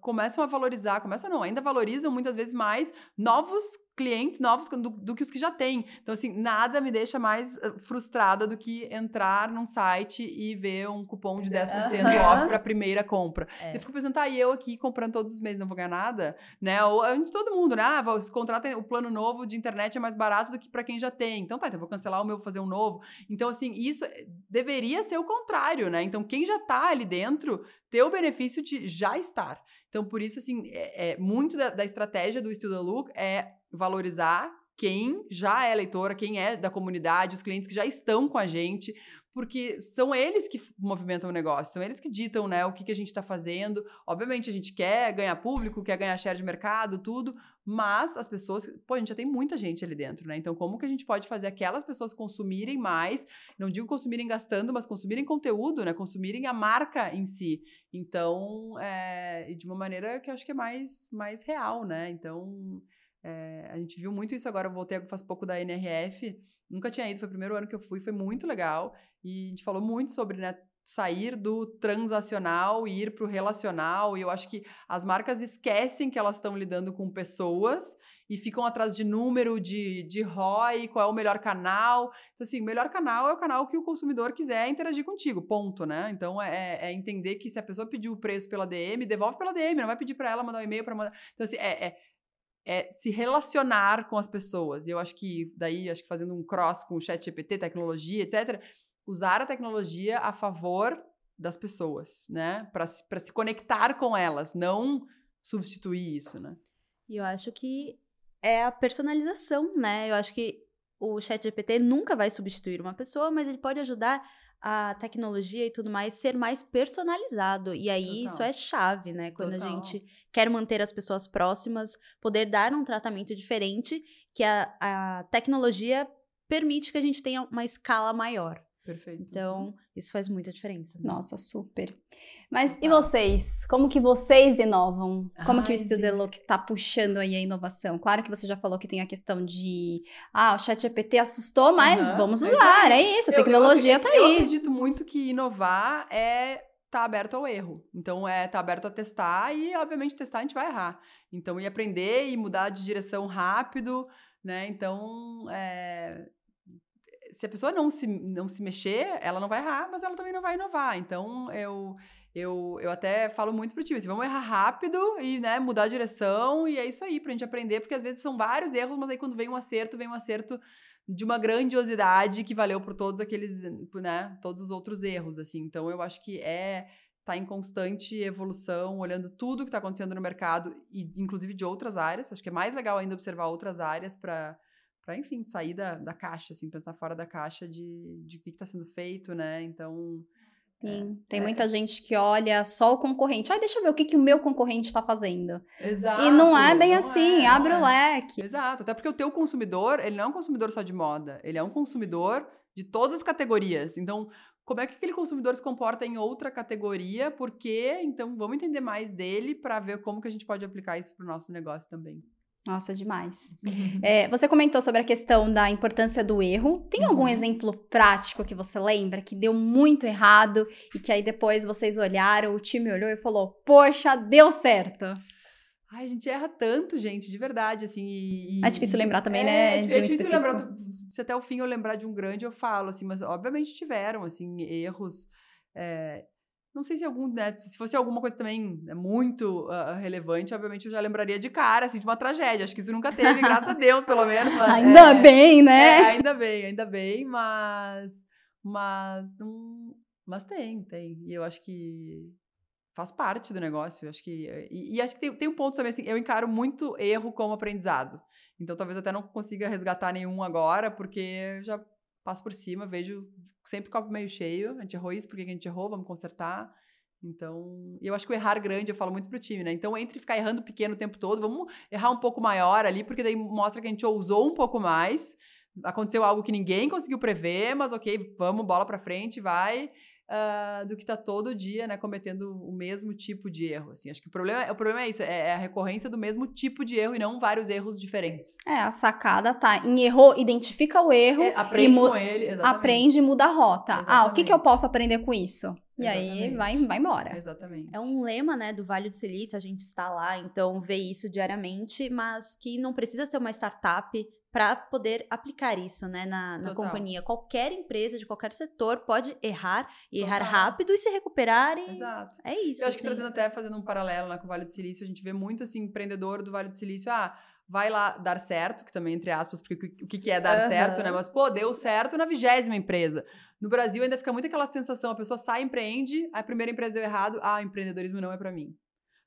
começam a valorizar, começam não, ainda valorizam muitas vezes mais novos clientes novos do, do que os que já tem. Então, assim, nada me deixa mais frustrada do que entrar num site e ver um cupom de dez por cento off para a primeira compra. É. Eu fico pensando, tá, e eu aqui comprando todos os meses, não vou ganhar nada, né? Ou a gente, todo mundo, né? Ah, os contratos, o plano novo de internet é mais barato do que para quem já tem. Então, tá, então vou cancelar o meu, vou fazer um novo. Então, assim, isso deveria ser o contrário, né? Então, quem já tá ali dentro, ter o benefício de já estar. Então, por isso, assim, é, é muito da, da estratégia do Estilo da Look é valorizar quem já é leitora, quem é da comunidade, os clientes que já estão com a gente, porque são eles que movimentam o negócio, são eles que ditam, né, o que, que a gente está fazendo. Obviamente, a gente quer ganhar público, quer ganhar share de mercado, tudo, mas as pessoas... Pô, a gente já tem muita gente ali dentro, né? Então, como que a gente pode fazer aquelas pessoas consumirem mais? Não digo consumirem gastando, mas consumirem conteúdo, né? Consumirem a marca em si. Então, é, de uma maneira que eu acho que é mais, mais real, né? Então... É, a gente viu muito isso agora, eu voltei faz pouco da N R F, nunca tinha ido, foi o primeiro ano que eu fui, foi muito legal, e a gente falou muito sobre, né, sair do transacional e ir pro relacional, e eu acho que as marcas esquecem que elas estão lidando com pessoas e ficam atrás de número, de, de R O I, qual é o melhor canal. Então, assim, o melhor canal é o canal que o consumidor quiser interagir contigo, ponto, né? Então, é, é entender que se a pessoa pediu o preço pela D M, devolve pela D M, não vai pedir para ela mandar um e-mail para mandar... Então, assim, é... é É se relacionar com as pessoas. E eu acho que daí, acho que fazendo um cross com o ChatGPT, tecnologia, etcétera, usar a tecnologia a favor das pessoas, né? Para se conectar com elas, não substituir isso, né? E eu acho que é a personalização, né? Eu acho que o ChatGPT nunca vai substituir uma pessoa, mas ele pode ajudar a tecnologia e tudo mais ser mais personalizado, e aí Total. Isso é chave, né? Quando Total. A gente quer manter as pessoas próximas, poder dar um tratamento diferente, que a, a tecnologia permite que a gente tenha uma escala maior. Perfeito. Então, isso faz muita diferença. Né? Nossa, super. Mas Total. E vocês? Como que vocês inovam? Como Ai, que o Estilo da Look tá puxando aí a inovação? Claro que você já falou que tem a questão de... Ah, o ChatGPT assustou, mas uhum, vamos usar. É isso, a tecnologia eu, eu, tá aí. Eu acredito muito que inovar é... tá aberto ao erro. Então, é, tá aberto a testar e, obviamente, testar a gente vai errar. Então, e aprender e mudar de direção rápido, né? Então, é... se a pessoa não se, não se mexer, ela não vai errar, mas ela também não vai inovar. Então, eu, eu, eu até falo muito pro time, assim, vamos errar rápido e, né, mudar a direção, e é isso aí, pra gente aprender, porque às vezes são vários erros, mas aí quando vem um acerto, vem um acerto de uma grandiosidade que valeu por todos aqueles, né, todos os outros erros, assim. Então, eu acho que é... tá em constante evolução, olhando tudo que tá acontecendo no mercado, e inclusive de outras áreas. Acho que é mais legal ainda observar outras áreas pra... para, enfim, sair da, da caixa, assim, pensar fora da caixa de, de o que está sendo feito, né? Então... Sim, é, tem é. muita gente que olha só o concorrente. Ah, deixa eu ver o que, que o meu concorrente está fazendo. Exato. E não é bem não assim, é, abre é. o leque. Exato, até porque o teu consumidor, ele não é um consumidor só de moda, ele é um consumidor de todas as categorias. Então, como é que aquele consumidor se comporta em outra categoria? Por quê? Então, vamos entender mais dele para ver como que a gente pode aplicar isso para o nosso negócio também. Nossa, demais. É, você comentou sobre a questão da importância do erro. Tem algum uhum. exemplo prático que você lembra que deu muito errado e que aí depois vocês olharam, o time olhou e falou, poxa, deu certo? Ai, a gente erra tanto, gente, de verdade, assim. E, é difícil lembrar também, é, né? É, de é difícil um lembrar, se até o fim eu lembrar de um grande, eu falo, assim, mas obviamente tiveram, assim, erros... É... Não sei se algum, né, se fosse alguma coisa também muito uh, relevante, obviamente eu já lembraria de cara, assim, de uma tragédia. Acho que isso nunca teve, graças a Deus, pelo menos. Mas, ainda é, bem, né? É, ainda bem, ainda bem, mas... Mas, não, mas tem, tem. E eu acho que faz parte do negócio. Eu acho que, e, e acho que tem, tem um ponto também, assim, eu encaro muito erro como aprendizado. Então, talvez até não consiga resgatar nenhum agora, porque eu já... passo por cima, vejo sempre copo meio cheio, a gente errou isso, por que a gente errou, vamos consertar. Então, eu acho que o errar grande, eu falo muito pro time, né? Então, entre ficar errando pequeno o tempo todo, vamos errar um pouco maior ali, porque daí mostra que a gente ousou um pouco mais, aconteceu algo que ninguém conseguiu prever, mas ok, vamos, bola pra frente, vai... Uh, do que tá todo dia, né, cometendo o mesmo tipo de erro, assim. Acho que o problema, o problema é isso, é, é a recorrência do mesmo tipo de erro e não vários erros diferentes. É, a sacada tá em errou, identifica o erro, é, aprende e mu- com ele, exatamente. Aprende e muda a rota. Exatamente. Ah, o que que eu posso aprender com isso? E Exatamente. Aí vai, vai embora. Exatamente. É um lema, né, do Vale do Silício, a gente está lá, então vê isso diariamente, mas que não precisa ser uma startup para poder aplicar isso, né, na, na companhia. Qualquer empresa de qualquer setor pode errar, e errar rápido e se recuperar. E... Exato. É isso. Eu acho assim. Que trazendo até, fazendo um paralelo lá com o Vale do Silício, a gente vê muito, assim, empreendedor do Vale do Silício, ah, vai lá dar certo, que também, entre aspas, porque o que, que é dar uhum. certo, né? Mas, pô, deu certo na vigésima empresa. No Brasil ainda fica muito aquela sensação, a pessoa sai, empreende, a primeira empresa deu errado, ah, empreendedorismo não é para mim.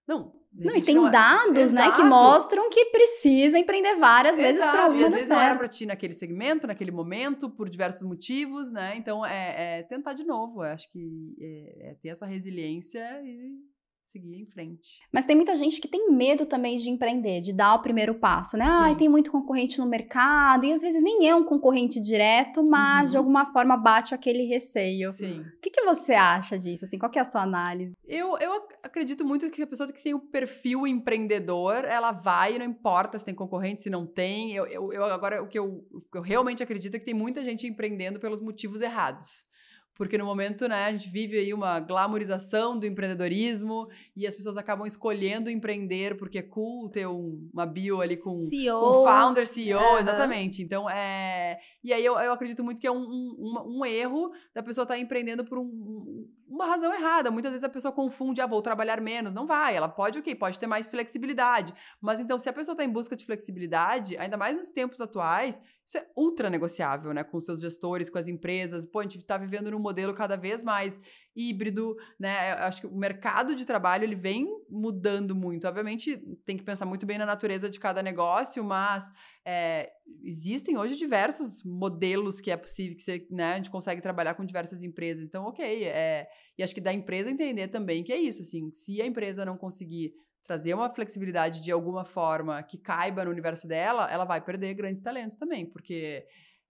Não, não e tem não... dados, exato, né, que mostram que precisa empreender várias exato, vezes para ouvir. Às vezes certo. Não era para ti naquele segmento, naquele momento, por diversos motivos, né? Então é, é tentar de novo. Eu acho que é, é ter essa resiliência e seguir em frente. Mas tem muita gente que tem medo também de empreender, de dar o primeiro passo, né? Sim. Ai, tem muito concorrente no mercado, e às vezes nem é um concorrente direto, mas uhum. de alguma forma bate aquele receio. Sim. O que, que você acha disso? Assim, qual que é a sua análise? Eu, eu acredito muito que a pessoa que tem o perfil empreendedor, ela vai, não importa se tem concorrente, se não tem. Eu, eu, eu agora, o que eu, eu realmente acredito é que tem muita gente empreendendo pelos motivos errados. Porque no momento, né, a gente vive aí uma glamorização do empreendedorismo e as pessoas acabam escolhendo empreender porque é cool ter um, uma bio ali com um founder, C E O, uhum. exatamente. Então, é... E aí eu, eu acredito muito que é um, um, um erro da pessoa estar empreendendo por um, uma razão errada. Muitas vezes a pessoa confunde, ah, vou trabalhar menos. Não vai, ela pode, ok, pode ter mais flexibilidade. Mas então, se a pessoa está em busca de flexibilidade, ainda mais nos tempos atuais... Isso é ultra negociável, né? Com seus gestores, com as empresas. Pô, a gente tá vivendo num modelo cada vez mais híbrido, né? Eu acho que o mercado de trabalho, ele vem mudando muito. Obviamente, tem que pensar muito bem na natureza de cada negócio, mas é, existem hoje diversos modelos que é possível, que você, né, a gente consegue trabalhar com diversas empresas. Então, ok. É, e acho que da empresa entender também que é isso, assim. Se a empresa não conseguir trazer uma flexibilidade de alguma forma que caiba no universo dela, ela vai perder grandes talentos também, porque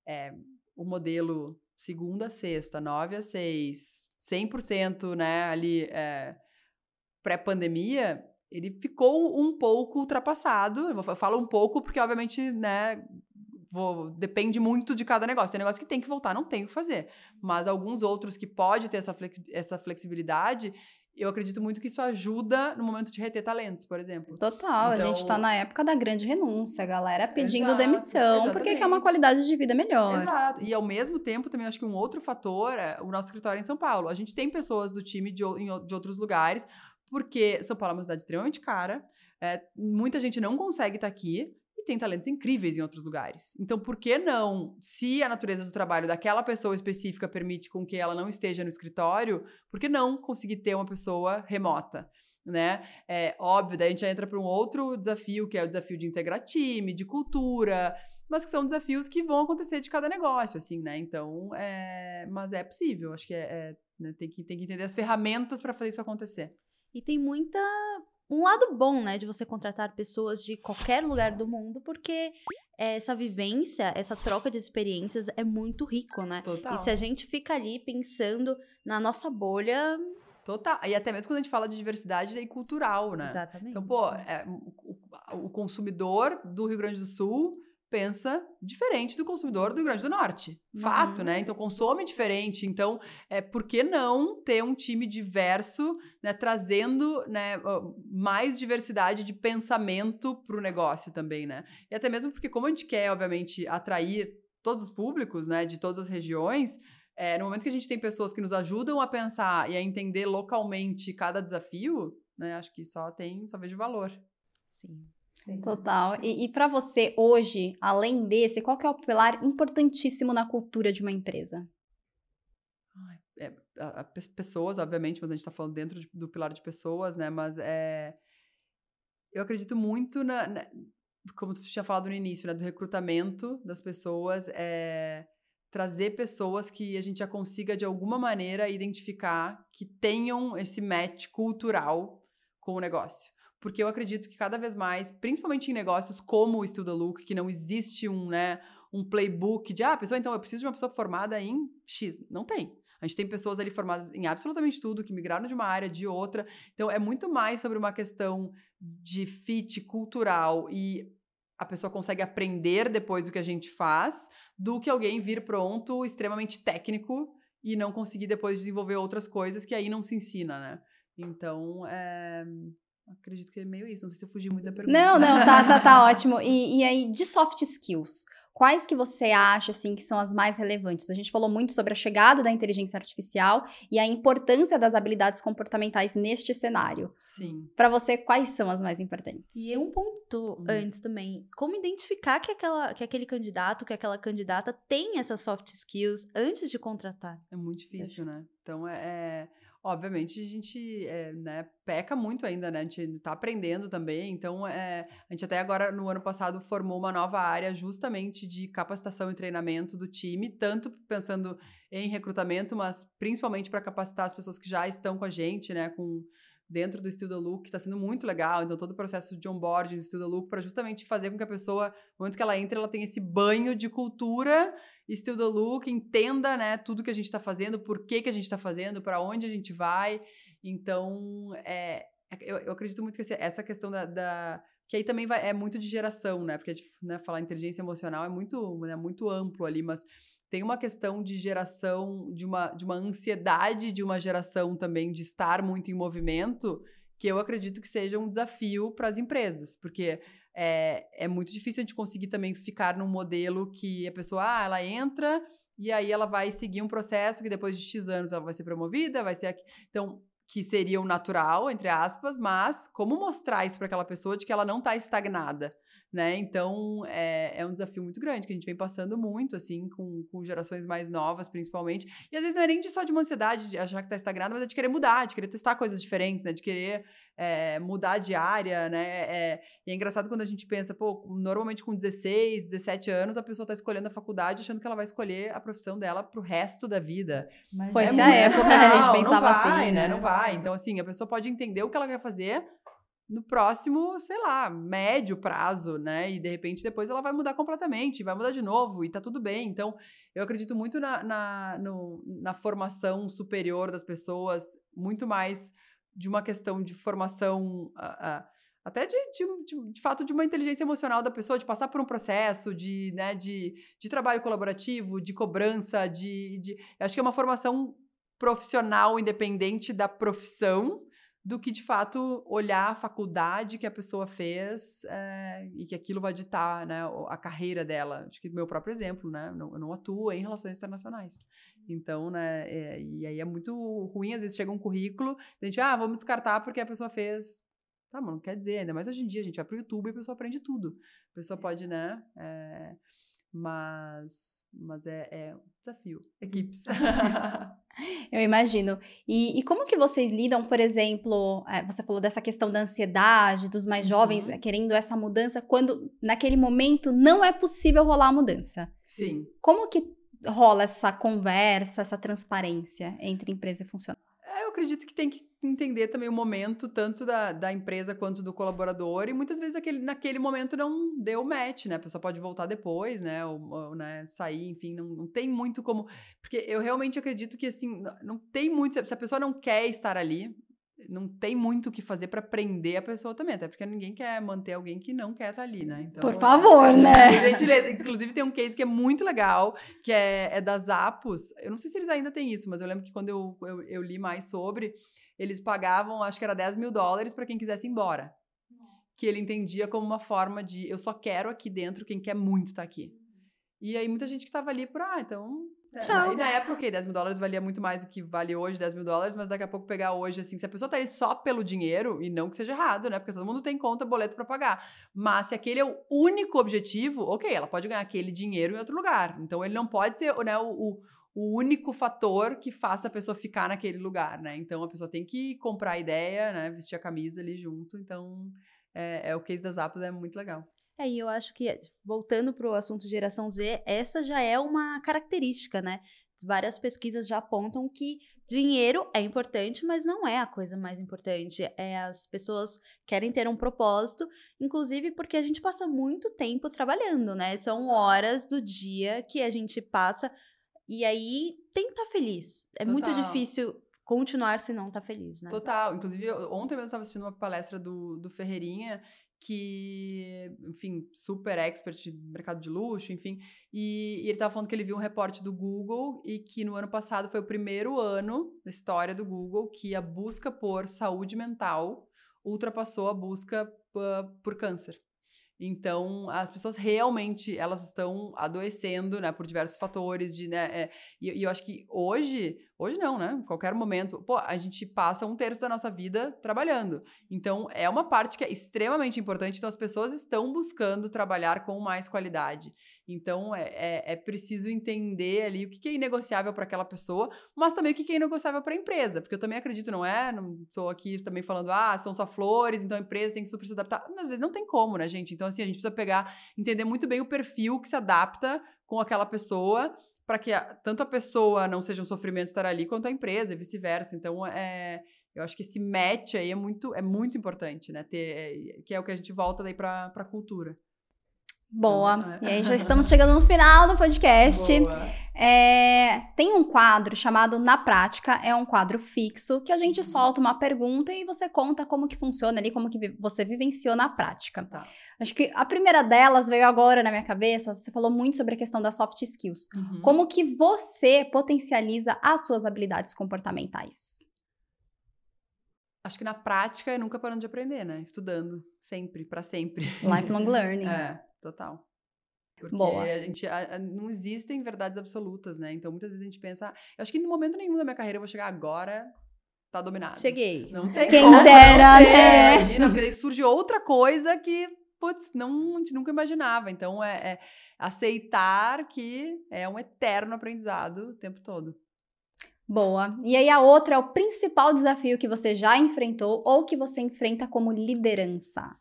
é, o modelo segunda a sexta, nove a seis, cem por cento, né, ali é, pré-pandemia, ele ficou um pouco ultrapassado. Eu falo um pouco porque, obviamente, né, vou, depende muito de cada negócio. Tem negócio que tem que voltar, não tem o que fazer. Mas alguns outros que pode ter essa, flex, essa flexibilidade... Eu acredito muito que isso ajuda no momento de reter talentos, por exemplo. Total, então... a gente tá na época da grande renúncia, a galera pedindo exato, demissão, exatamente. Porque quer uma qualidade de vida melhor. Exato, e ao mesmo tempo também acho que um outro fator é o nosso escritório em São Paulo. A gente tem pessoas do time de, de outros lugares, porque São Paulo é uma cidade extremamente cara, é, muita gente não consegue estar aqui, tem talentos incríveis em outros lugares. Então, por que não, se a natureza do trabalho daquela pessoa específica permite com que ela não esteja no escritório, por que não conseguir ter uma pessoa remota, né? É óbvio, daí a gente já entra para um outro desafio, que é o desafio de integrar time, de cultura, mas que são desafios que vão acontecer de cada negócio, assim, né? Então, é... mas é possível. Acho que é, é, né? tem que, tem que entender as ferramentas para fazer isso acontecer. E tem muita... Um lado bom, né, de você contratar pessoas de qualquer lugar do mundo, porque essa vivência, essa troca de experiências é muito rico, né? Total. E se a gente fica ali pensando na nossa bolha... Total. E até mesmo quando a gente fala de diversidade e cultural, né? Exatamente. Então, pô, é, o, o consumidor do Rio Grande do Sul... pensa diferente do consumidor do Rio Grande do Norte. Fato, uhum. né? Então, consome diferente. Então, é, por que não ter um time diverso, né? Trazendo, né, mais diversidade de pensamento para o negócio também, né? E até mesmo porque, como a gente quer, obviamente, atrair todos os públicos, né? De todas as regiões... É, no momento que a gente tem pessoas que nos ajudam a pensar e a entender localmente cada desafio, né? Acho que só tem... Só vejo valor. Sim. Total. E, e para você, hoje, além desse, qual que é o pilar importantíssimo na cultura de uma empresa? É, a, a, pessoas, obviamente, mas a gente está falando dentro de, do pilar de pessoas, né? Mas é, eu acredito muito, na, na, como tu tinha falado no início, né? Do recrutamento das pessoas, é, trazer pessoas que a gente já consiga, de alguma maneira, identificar que tenham esse match cultural com o negócio. Porque eu acredito que cada vez mais, principalmente em negócios como o Estilo da Look, que não existe um, né, um playbook de, ah, pessoa, então eu preciso de uma pessoa formada em X. Não tem. A gente tem pessoas ali formadas em absolutamente tudo, que migraram de uma área, de outra. Então, é muito mais sobre uma questão de fit cultural e a pessoa consegue aprender depois do que a gente faz, do que alguém vir pronto, extremamente técnico, e não conseguir depois desenvolver outras coisas que aí não se ensina, né? Então, é... Acredito que é meio isso, não sei se eu fugi muito da pergunta. Não, não, tá, tá, tá ótimo. E, e aí, de soft skills, quais que você acha, assim, que são as mais relevantes? A gente falou muito sobre a chegada da inteligência artificial e a importância das habilidades comportamentais neste cenário. Sim. Pra você, quais são as mais importantes? E um ponto hum. antes também, como identificar que, aquela, que aquele candidato, que aquela candidata tem essas soft skills antes de contratar? É muito difícil, né? Então, é... obviamente a gente é, né, peca muito ainda, né? A gente tá aprendendo também, então é, a gente até agora, no ano passado, formou uma nova área justamente de capacitação e treinamento do time, tanto pensando em recrutamento, mas principalmente para capacitar as pessoas que já estão com a gente, né? Com, dentro do Estilo da Look, tá sendo muito legal, então todo o processo de onboarding do Estilo da Look para justamente fazer com que a pessoa, no momento que ela entra, ela tenha esse banho de cultura Estilo da Look, entenda, né, tudo que a gente tá fazendo, por que que a gente tá fazendo, para onde a gente vai. Então, é, eu, eu acredito muito que essa questão da, da que aí também vai, é muito de geração, né, porque, né, falar inteligência emocional é muito, né, muito amplo ali, mas tem uma questão de geração, de uma, de uma ansiedade de uma geração também de estar muito em movimento, que eu acredito que seja um desafio para as empresas, porque é, é muito difícil a gente conseguir também ficar num modelo que a pessoa, ah, ela entra e aí ela vai seguir um processo que depois de X anos ela vai ser promovida, vai ser aqui. Então, que seria o natural, entre aspas, mas como mostrar isso para aquela pessoa de que ela não está estagnada? Né? Então, é, é um desafio muito grande, que a gente vem passando muito, assim, com, com gerações mais novas, principalmente. E, às vezes, não é nem de só de uma ansiedade de achar que tá estagnado, mas é de querer mudar, de querer testar coisas diferentes, né? De querer é, mudar de área, né? É, e é engraçado quando a gente pensa, pô, normalmente com dezesseis, dezessete anos, a pessoa tá escolhendo a faculdade, achando que ela vai escolher a profissão dela pro resto da vida. Mas foi essa é época que a gente pensava não vai, assim, né? Não vai. Então, assim, a pessoa pode entender o que ela quer fazer no próximo, sei lá, médio prazo, né? E, de repente, depois ela vai mudar completamente, vai mudar de novo e tá tudo bem. Então, eu acredito muito na, na, no, na formação superior das pessoas, muito mais de uma questão de formação... Uh, uh, até de, de, de, de fato de uma inteligência emocional da pessoa, de passar por um processo de, né, de, de trabalho colaborativo, de cobrança, de, de... Acho que é uma formação profissional independente da profissão, do que, de fato, olhar a faculdade que a pessoa fez é, e que aquilo vai ditar, né, a carreira dela. Acho que meu próprio exemplo, né? Eu não, eu não atuo em relações internacionais. Então, né, é, e aí é muito ruim, às vezes chega um currículo, a gente, ah, vamos descartar porque a pessoa fez... Tá, mas não quer dizer, ainda mais hoje em dia, a gente vai pro YouTube e a pessoa aprende tudo. A pessoa pode, né... É, mas, mas é, é um desafio. Equipes. Eu imagino. E, e como que vocês lidam, por exemplo, é, você falou dessa questão da ansiedade, dos mais jovens uhum. querendo essa mudança, quando naquele momento não é possível rolar a mudança? Sim. Como que rola essa conversa, essa transparência entre empresa e funcionário? Eu acredito que tem que entender também o momento, tanto da, da empresa quanto do colaborador, e muitas vezes aquele, naquele momento não deu match, né? A pessoa pode voltar depois, né? Ou, ou né? sair, enfim, não, não tem muito como... Porque eu realmente acredito que, assim, não tem muito... Se a pessoa não quer estar ali, não tem muito o que fazer para prender a pessoa também, até porque ninguém quer manter alguém que não quer estar ali, né? Então, por favor, é, né? Por gentileza. Inclusive, tem um case que é muito legal, que é, é da Zappos. Eu não sei se eles ainda têm isso, mas eu lembro que quando eu, eu, eu li mais sobre, eles pagavam, acho que era dez mil dólares para quem quisesse ir embora. Que ele entendia como uma forma de, eu só quero aqui dentro quem quer muito estar aqui. E aí, muita gente que estava ali por, ah, então... Tchau. E na época, ok, dez mil dólares valia muito mais do que vale hoje, dez mil dólares, mas daqui a pouco pegar hoje, assim, se a pessoa tá ali só pelo dinheiro, e não que seja errado, né, porque todo mundo tem conta, boleto pra pagar, mas se aquele é o único objetivo, ok, ela pode ganhar aquele dinheiro em outro lugar, então ele não pode ser, né, o, o, o único fator que faça a pessoa ficar naquele lugar, né, então a pessoa tem que comprar a ideia, né, vestir a camisa ali junto, então é, é o case das Zappos é muito legal. É, e eu acho que, voltando para o assunto geração Z, essa já é uma característica, né? Várias pesquisas já apontam que dinheiro é importante, mas não é a coisa mais importante. É, as pessoas querem ter um propósito, inclusive porque a gente passa muito tempo trabalhando, né? São horas do dia que a gente passa e aí tem que estar feliz. É Total. Muito difícil... continuar se não tá feliz, né? Total. Inclusive, ontem mesmo eu estava assistindo uma palestra do, do Ferreirinha, que, enfim, super expert no mercado de luxo, enfim, e, e ele estava falando que ele viu um reporte do Google e que no ano passado foi o primeiro ano da história do Google que a busca por saúde mental ultrapassou a busca por, por câncer. Então, as pessoas realmente, elas estão adoecendo, né, por diversos fatores de, né, é, e, e eu acho que hoje... Hoje não, né? Em qualquer momento, pô, a gente passa um terço da nossa vida trabalhando. Então, é uma parte que é extremamente importante. Então, as pessoas estão buscando trabalhar com mais qualidade. Então, é, é, é preciso entender ali o que é inegociável para aquela pessoa, mas também o que é inegociável para a empresa. Porque eu também acredito, não é? Não estou aqui também falando, ah, são só flores, então a empresa tem que super se adaptar. Mas, às vezes, não tem como, né, gente? Então, assim, a gente precisa pegar, entender muito bem o perfil que se adapta com aquela pessoa, para que a, tanto a pessoa não seja um sofrimento estar ali, quanto a empresa e vice-versa. Então, é, eu acho que esse match aí é muito, é muito importante, né? Ter, é, que é o que a gente volta daí para a cultura. Boa. Então, né? E aí já estamos chegando no final do podcast. É, tem um quadro chamado Na Prática, é um quadro fixo, que a gente uhum. solta uma pergunta e você conta como que funciona ali, como que você vivenciou na prática. Tá. Acho que a primeira delas veio agora na minha cabeça, você falou muito sobre a questão das soft skills. Uhum. Como que você potencializa as suas habilidades comportamentais? Acho que na prática é nunca parando de aprender, né? Estudando, sempre, pra sempre. Lifelong learning. É, total. Porque Boa. a gente, a, a, não existem verdades absolutas, né? Então, muitas vezes a gente pensa, ah, eu acho que em momento nenhum da minha carreira eu vou chegar agora... tá dominado. Cheguei. Não tem Quem como, dera, não tem, né? Imagina, porque daí surge outra coisa que, putz, não, a gente nunca imaginava. Então, é, é aceitar que é um eterno aprendizado o tempo todo. Boa. E aí, a outra é o principal desafio que você já enfrentou ou que você enfrenta como liderança.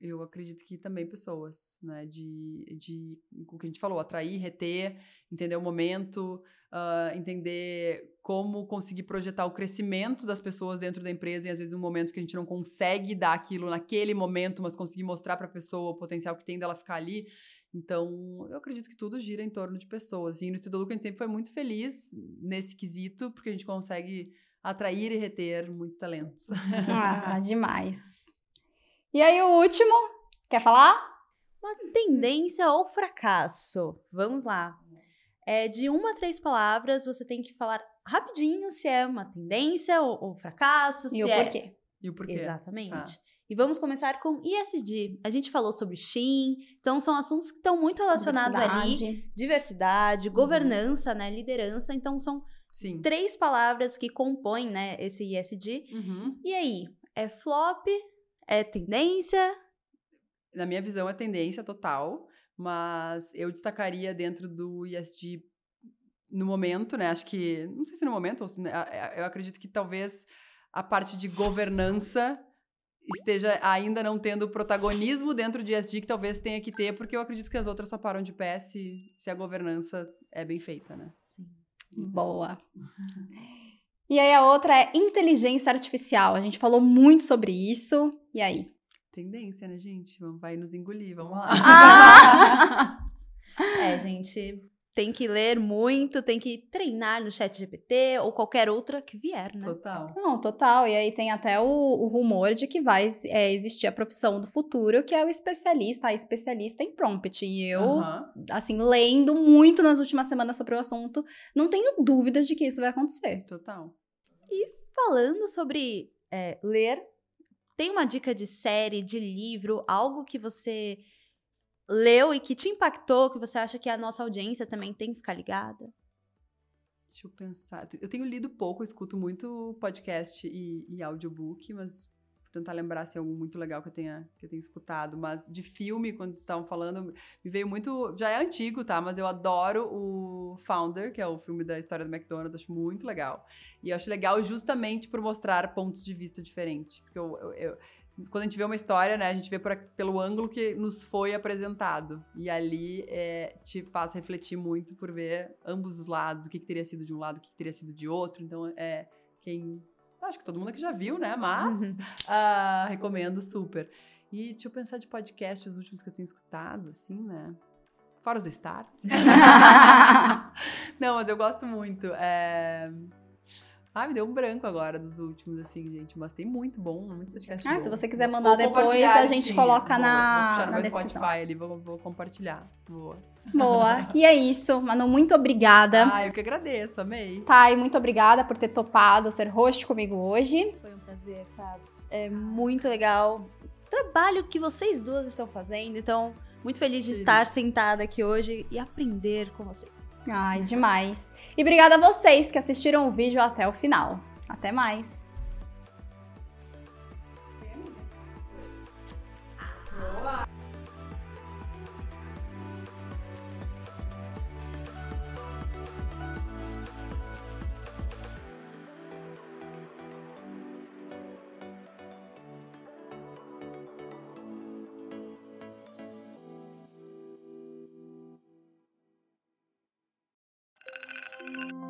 Eu acredito que também pessoas, né, de, de, o que a gente falou, atrair, reter, entender o momento, uh, entender como conseguir projetar o crescimento das pessoas dentro da empresa e às vezes um momento que a gente não consegue dar aquilo naquele momento, mas conseguir mostrar para a pessoa o potencial que tem dela ficar ali. Então, eu acredito que tudo gira em torno de pessoas. Assim, no Estilo da Look a gente sempre foi muito feliz nesse quesito, porque a gente consegue atrair e reter muitos talentos. Ah, demais! E aí, o último, quer falar? Uma tendência ou fracasso. Vamos lá. É, de uma a três palavras, você tem que falar rapidinho se é uma tendência ou, ou fracasso. E se o é... porquê. E o porquê. Exatamente. Ah. E vamos começar com E S G. A gente falou sobre Shein, então são assuntos que estão muito relacionados Diversidade. ali. Diversidade, uhum. governança, né, liderança. Então, são Sim. três palavras que compõem, né, esse E S G. Uhum. E aí, é flop... É tendência? Na minha visão, é tendência total, mas eu destacaria dentro do E S G no momento, né? Acho que, não sei se no momento, eu acredito que talvez a parte de governança esteja ainda não tendo protagonismo dentro de E S G, que talvez tenha que ter, porque eu acredito que as outras só param de pé se, se a governança é bem feita, né? Sim. Boa! E aí a outra é inteligência artificial. A gente falou muito sobre isso. E aí? Tendência, né, gente? Vai nos engolir, vamos lá. Ah! É, gente, tem que ler muito, tem que treinar no ChatGPT ou qualquer outra que vier, né? Total. Não, total. E aí tem até o, o rumor de que vai é, existir a profissão do futuro, que é o especialista, a especialista em prompt. E eu, uhum. assim, lendo muito nas últimas semanas sobre o assunto, não tenho dúvidas de que isso vai acontecer. Total. E falando sobre é, ler, tem uma dica de série, de livro, algo que você leu e que te impactou, que você acha que a nossa audiência também tem que ficar ligada? Deixa eu pensar. Eu tenho lido pouco, eu escuto muito podcast e, e audiobook, mas vou tentar lembrar se assim, algo muito legal que eu, tenha, que eu tenha escutado. Mas de filme, quando vocês estavam falando, me veio muito... Já é antigo, tá? Mas eu adoro o Founder, que é o filme da história do McDonald's. Acho muito legal. E eu acho legal justamente por mostrar pontos de vista diferentes. Porque eu... eu, eu quando a gente vê uma história, né, a gente vê por, pelo ângulo que nos foi apresentado. E ali é, te faz refletir muito por ver ambos os lados, o que, que teria sido de um lado, o que, que teria sido de outro. Então, é quem... Acho que todo mundo aqui já viu, né? Mas uh, recomendo super. E deixa eu pensar de podcast, os últimos que eu tenho escutado, assim, né? Fora os The Start. Não, mas eu gosto muito. É... Ah, me deu um branco agora dos últimos, assim, gente. Mas tem muito bom, muito podcast Ah, bom. Se você quiser mandar vou depois, a gente sim. coloca vou, na, vou na descrição. Vou puxar no Spotify ali, vou, vou compartilhar. Boa. Boa. E é isso, Manu, muito obrigada. Ah, eu que agradeço, amei. Thay, muito obrigada por ter topado ser host comigo hoje. Foi um prazer, Fabs. É muito legal o trabalho que vocês duas estão fazendo. Então, muito feliz de sim. estar sentada aqui hoje e aprender com vocês. Ai, demais. E obrigada a vocês que assistiram o vídeo até o final. Até mais. Thank you.